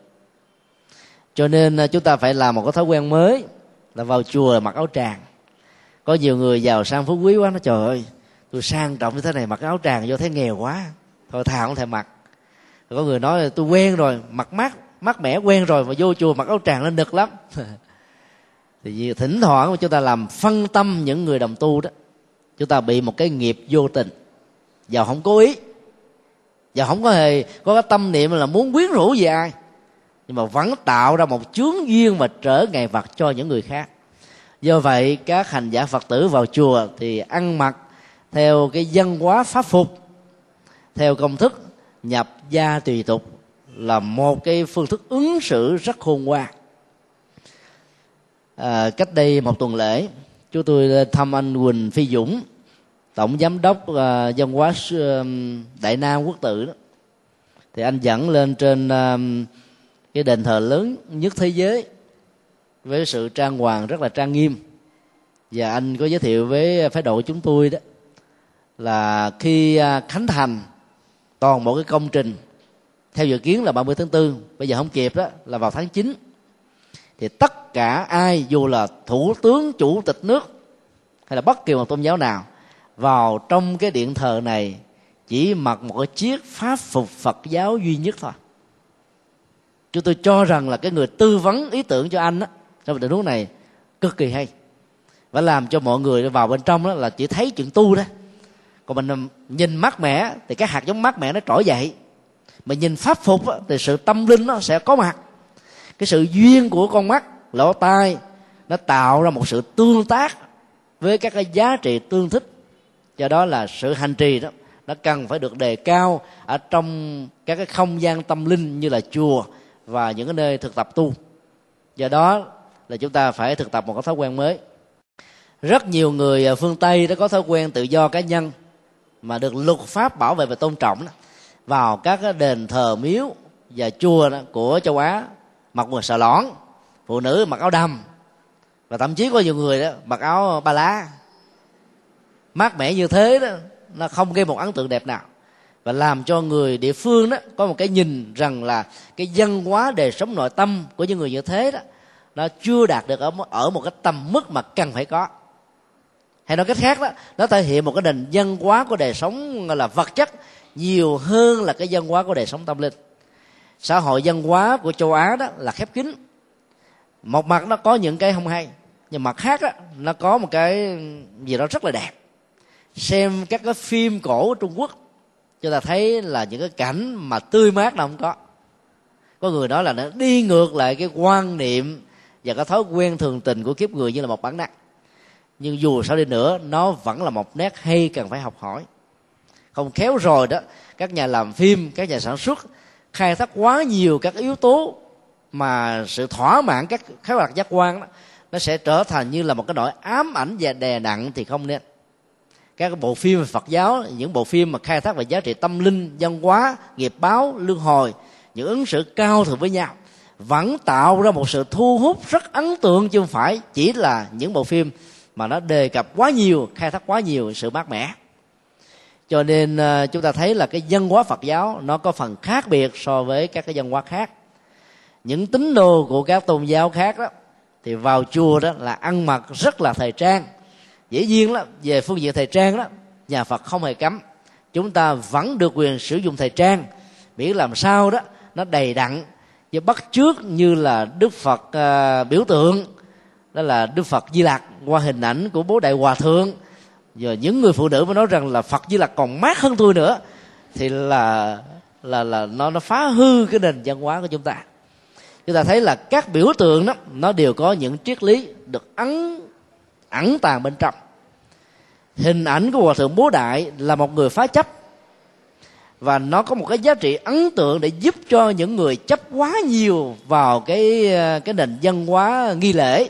Cho nên chúng ta phải làm một cái thói quen mới là vào chùa mặc áo tràng. Có nhiều người giàu sang phú quý quá, nó trời ơi, tôi sang trọng như thế này mặc áo tràng vô thấy nghèo quá, thôi thà không thể mặc. Có người nói tôi quen rồi, mặc mát, mát mẻ quen rồi mà vô chùa mặc áo tràng nó nực lắm. Thì thỉnh thoảng chúng ta làm phân tâm những người đồng tu đó, chúng ta bị một cái nghiệp vô tình, giàu không cố ý, giàu không có hề có cái tâm niệm là muốn quyến rũ gì ai, nhưng mà vẫn tạo ra một chướng duyên mà trở ngại vật cho những người khác. Do vậy các hành giả Phật tử vào chùa thì ăn mặc theo cái văn hóa pháp phục, theo công thức nhập gia tùy tục, là một cái phương thức ứng xử rất khôn ngoan. À, cách đây một tuần lễ chúng tôi thăm anh Huỳnh Phi Dũng, tổng giám đốc uh, văn hóa uh, Đại Nam Quốc Tự đó. Thì anh dẫn lên trên uh, cái đền thờ lớn nhất thế giới với sự trang hoàng rất là trang nghiêm, và anh có giới thiệu với phái độ chúng tôi đó là khi khánh thành toàn bộ cái công trình theo dự kiến là ba mươi tháng tư, bây giờ không kịp đó là vào tháng chín, thì tất cả ai dù là thủ tướng, chủ tịch nước hay là bất kỳ một tôn giáo nào vào trong cái điện thờ này chỉ mặc một cái chiếc pháp phục Phật giáo duy nhất thôi. Chúng tôi cho rằng là cái người tư vấn ý tưởng cho anh đó, trong tình huống này cực kỳ hay, và làm cho mọi người vào bên trong đó là chỉ thấy chuyện tu đó. Còn mình nhìn mát mẻ thì cái hạt giống mát mẻ nó trỗi dậy, mình nhìn pháp phục đó, thì sự tâm linh nó sẽ có mặt. Cái sự duyên của con mắt, lỗ tai nó tạo ra một sự tương tác với các cái giá trị tương thích. Do đó là sự hành trì đó nó cần phải được đề cao ở trong các cái không gian tâm linh như là chùa và những cái nơi thực tập tu. Do đó là chúng ta phải thực tập một cái thói quen mới. Rất nhiều người phương Tây đã có thói quen tự do cá nhân mà được luật pháp bảo vệ và tôn trọng đó, vào các đền thờ miếu và chùa đó, của châu Á mặc quần xà lõn, phụ nữ mặc áo đầm, và thậm chí có nhiều người đó mặc áo ba lá. mát mẻ như thế đó, nó không gây một ấn tượng đẹp nào, và làm cho người địa phương đó có một cái nhìn rằng là cái văn hóa đời sống nội tâm của những người như thế đó nó chưa đạt được ở ở một cái tầm mức mà cần phải có. Hay nói cách khác đó, nó thể hiện một cái nền văn hóa của đời sống là vật chất nhiều hơn là cái văn hóa của đời sống tâm linh. Xã hội văn hóa của châu Á đó là khép kín, một mặt nó có những cái không hay, nhưng mặt khác đó, nó có một cái gì đó rất là đẹp. Xem các cái phim cổ Trung Quốc, chúng ta thấy là những cái cảnh mà tươi mát là không có. Có người nói là nó đi ngược lại cái quan niệm và cái thói quen thường tình của kiếp người như là một bản năng. Nhưng dù sao đi nữa, nó vẫn là một nét hay cần phải học hỏi. Không khéo rồi đó, các nhà làm phim, các nhà sản xuất khai thác quá nhiều các yếu tố mà sự thỏa mãn các khái niệm giác quan đó, nó sẽ trở thành như là một cái nỗi ám ảnh và đè nặng, thì không nên. Các bộ phim về Phật giáo, những bộ phim mà khai thác về giá trị tâm linh, văn hóa, nghiệp báo, luân hồi, những ứng xử cao thượng với nhau vẫn tạo ra một sự thu hút rất ấn tượng, chứ không phải chỉ là những bộ phim mà nó đề cập quá nhiều, khai thác quá nhiều sự mát mẻ. Cho nên chúng ta thấy là cái văn hóa Phật giáo nó có phần khác biệt so với các cái văn hóa khác. Những tín đồ của các tôn giáo khác đó thì vào chùa đó là ăn mặc rất là thời trang. Dĩ nhiên là về phương diện thời trang đó, nhà Phật không hề cấm. Chúng ta vẫn được quyền sử dụng thời trang, miễn làm sao đó nó đầy đặn, và bắt chước như là Đức Phật à, biểu tượng, đó là Đức Phật Di Lặc qua hình ảnh của Bố Đại Hòa Thượng. Giờ những người phụ nữ mới nói rằng là Phật Di Lặc còn mát hơn tôi nữa, thì là là là nó nó phá hư cái nền văn hóa của chúng ta. Chúng ta thấy là các biểu tượng đó nó đều có những triết lý được ấn ẩn tàng bên trong. Hình ảnh của Hòa Thượng Bố Đại là một người phá chấp, và nó có một cái giá trị ấn tượng để giúp cho những người chấp quá nhiều vào cái cái nền văn hóa nghi lễ,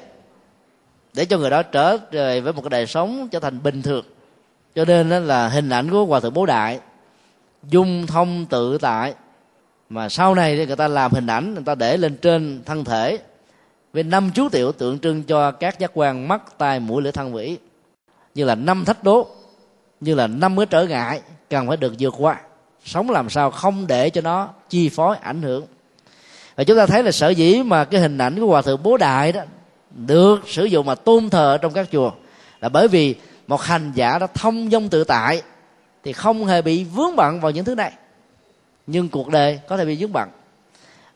để cho người đó trở về với một cái đời sống trở thành bình thường. Cho nên là hình ảnh của Hòa Thượng Bố Đại dung thông tự tại, mà sau này thì người ta làm hình ảnh, người ta để lên trên thân thể với năm chú tiểu tượng trưng cho các giác quan mắt, tai, mũi, lưỡi, thân, vĩ, như là năm thách đố, như là năm cái trở ngại cần phải được vượt qua. Sống làm sao không để cho nó chi phối ảnh hưởng. Và chúng ta thấy là sở dĩ mà cái hình ảnh của Hòa Thượng Bố Đại đó được sử dụng mà tôn thờ trong các chùa là bởi vì một hành giả đã thông dong tự tại thì không hề bị vướng bận vào những thứ này. Nhưng cuộc đời có thể bị vướng bận,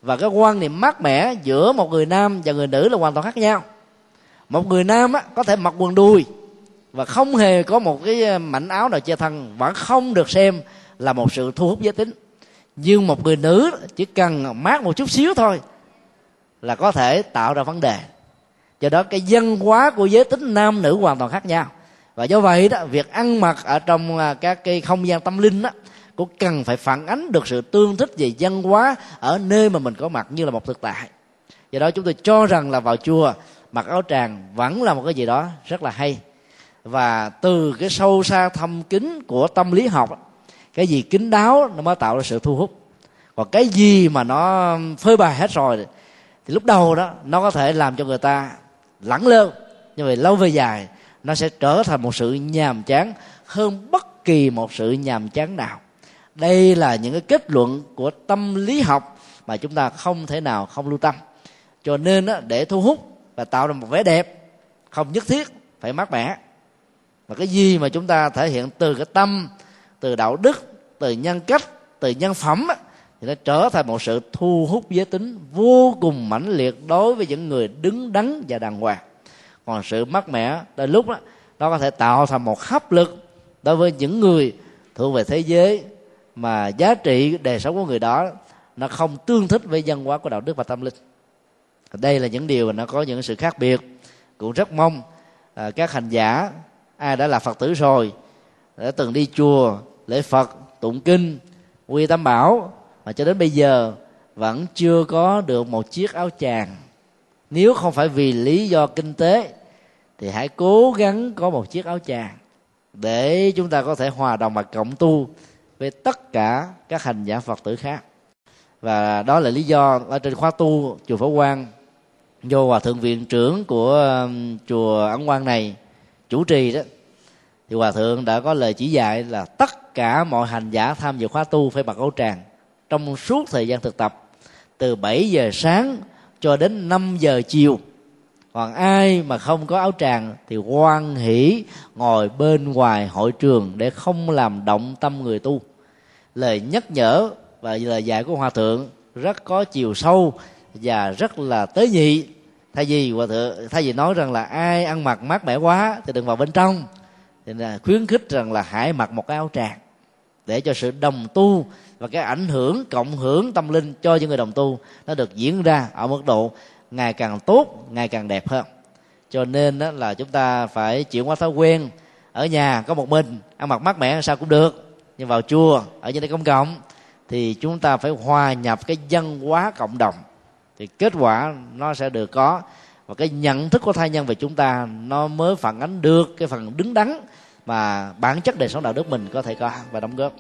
và cái quan niệm mát mẻ giữa một người nam và người nữ là hoàn toàn khác nhau. Một người nam á, có thể mặc quần đùi và không hề có một cái mảnh áo nào che thân, vẫn không được xem là một sự thu hút giới tính. Nhưng một người nữ chỉ cần mát một chút xíu thôi là có thể tạo ra vấn đề. Do đó cái văn hóa của giới tính nam nữ hoàn toàn khác nhau. Và do vậy đó, việc ăn mặc ở trong các cái không gian tâm linh đó cũng cần phải phản ánh được sự tương thích về văn hóa ở nơi mà mình có mặt như là một thực tại. Do đó chúng tôi cho rằng là vào chùa mặc áo tràng vẫn là một cái gì đó rất là hay. Và từ cái sâu xa thâm kín của tâm lý học, cái gì kín đáo nó mới tạo ra sự thu hút. Còn cái gì mà nó phơi bày hết rồi thì lúc đầu đó nó có thể làm cho người ta lẳng lơ, nhưng mà lâu về dài nó sẽ trở thành một sự nhàm chán hơn bất kỳ một sự nhàm chán nào. Đây là những cái kết luận của tâm lý học mà chúng ta không thể nào không lưu tâm. Cho nên đó, để thu hút và tạo ra một vẻ đẹp không nhất thiết phải mát mẻ, mà cái gì mà chúng ta thể hiện từ cái tâm, từ đạo đức, từ nhân cách, từ nhân phẩm đó, thì nó trở thành một sự thu hút giới tính vô cùng mãnh liệt đối với những người đứng đắn và đàng hoàng. Còn sự mát mẻ đôi lúc đó, nó có thể tạo thành một hấp lực đối với những người thuộc về thế giới mà giá trị đời sống của người đó nó không tương thích với văn hóa của đạo đức và tâm linh. Đây là những điều mà nó có những sự khác biệt. Cũng rất mong à, các hành giả ai đã là Phật tử rồi, đã từng đi chùa, lễ Phật, tụng kinh, quy tam bảo mà cho đến bây giờ vẫn chưa có được một chiếc áo tràng. Nếu không phải vì lý do kinh tế thì hãy cố gắng có một chiếc áo tràng để chúng ta có thể hòa đồng và cộng tu với tất cả các hành giả Phật tử khác. Và đó là lý do ở trên khóa tu chùa Phổ Quang, do Hòa Thượng Viện trưởng của chùa Ấn Quang này chủ trì đó, thì Hòa Thượng đã có lời chỉ dạy là tất cả mọi hành giả tham dự khóa tu phải mặc áo tràng trong suốt thời gian thực tập, từ bảy giờ sáng cho đến năm giờ chiều. Còn ai mà không có áo tràng thì hoan hỷ ngồi bên ngoài hội trường để không làm động tâm người tu. Lời nhắc nhở và lời dạy của Hòa Thượng rất có chiều sâu và rất là tế nhị. Thay vì Hòa Thượng thay vì nói rằng là ai ăn mặc mát mẻ quá thì đừng vào bên trong, thì là khuyến khích rằng là hãy mặc một cái áo tràng để cho sự đồng tu và cái ảnh hưởng cộng hưởng tâm linh cho những người đồng tu nó được diễn ra ở mức độ ngày càng tốt, ngày càng đẹp hơn. Cho nên đó là chúng ta phải chuyển qua thói quen ở nhà có một mình ăn mặc mát mẻ sao cũng được, nhưng vào chùa ở những nơi công cộng thì chúng ta phải hòa nhập cái văn hóa cộng đồng, thì kết quả nó sẽ được có. Và cái nhận thức của thai nhân về chúng ta nó mới phản ánh được cái phần đứng đắn mà bản chất đời sống đạo đức mình có thể có và đóng góp.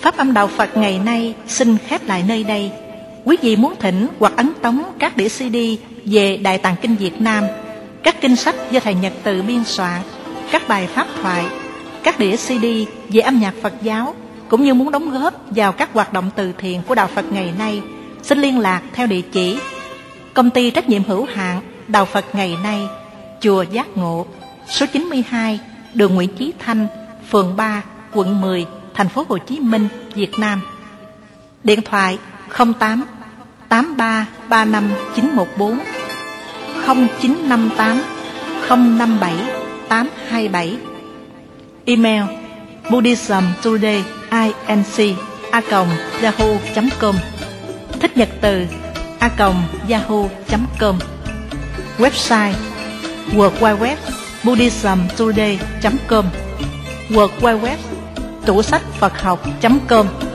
Pháp âm Đạo Phật ngày nay xin khép lại nơi đây. Quý vị muốn thỉnh hoặc ấn tống các đĩa xê đê về Đại Tạng Kinh Việt Nam, các kinh sách do Thầy Nhật Từ biên soạn, các bài pháp thoại, các đĩa xê đê về âm nhạc Phật giáo, cũng như muốn đóng góp vào các hoạt động từ thiện của Đạo Phật ngày nay, xin liên lạc theo địa chỉ Công ty trách nhiệm hữu hạn Đạo Phật ngày nay, Chùa Giác Ngộ, số chín mươi hai, đường Nguyễn Chí Thanh, phường ba, quận mười, thành phố Hồ Chí Minh, Việt Nam. Điện thoại không tám tám ba ba năm chín một bốn, không chín năm tám không năm bảy tám hai bảy, email buddhismtodayinc a còng yahoo chấm com, Thích Nhật Từ a còng yahoo chấm com, website worldwideweb buddhismtoday chấm com, worldwideweb tủ sách phật học chấm com.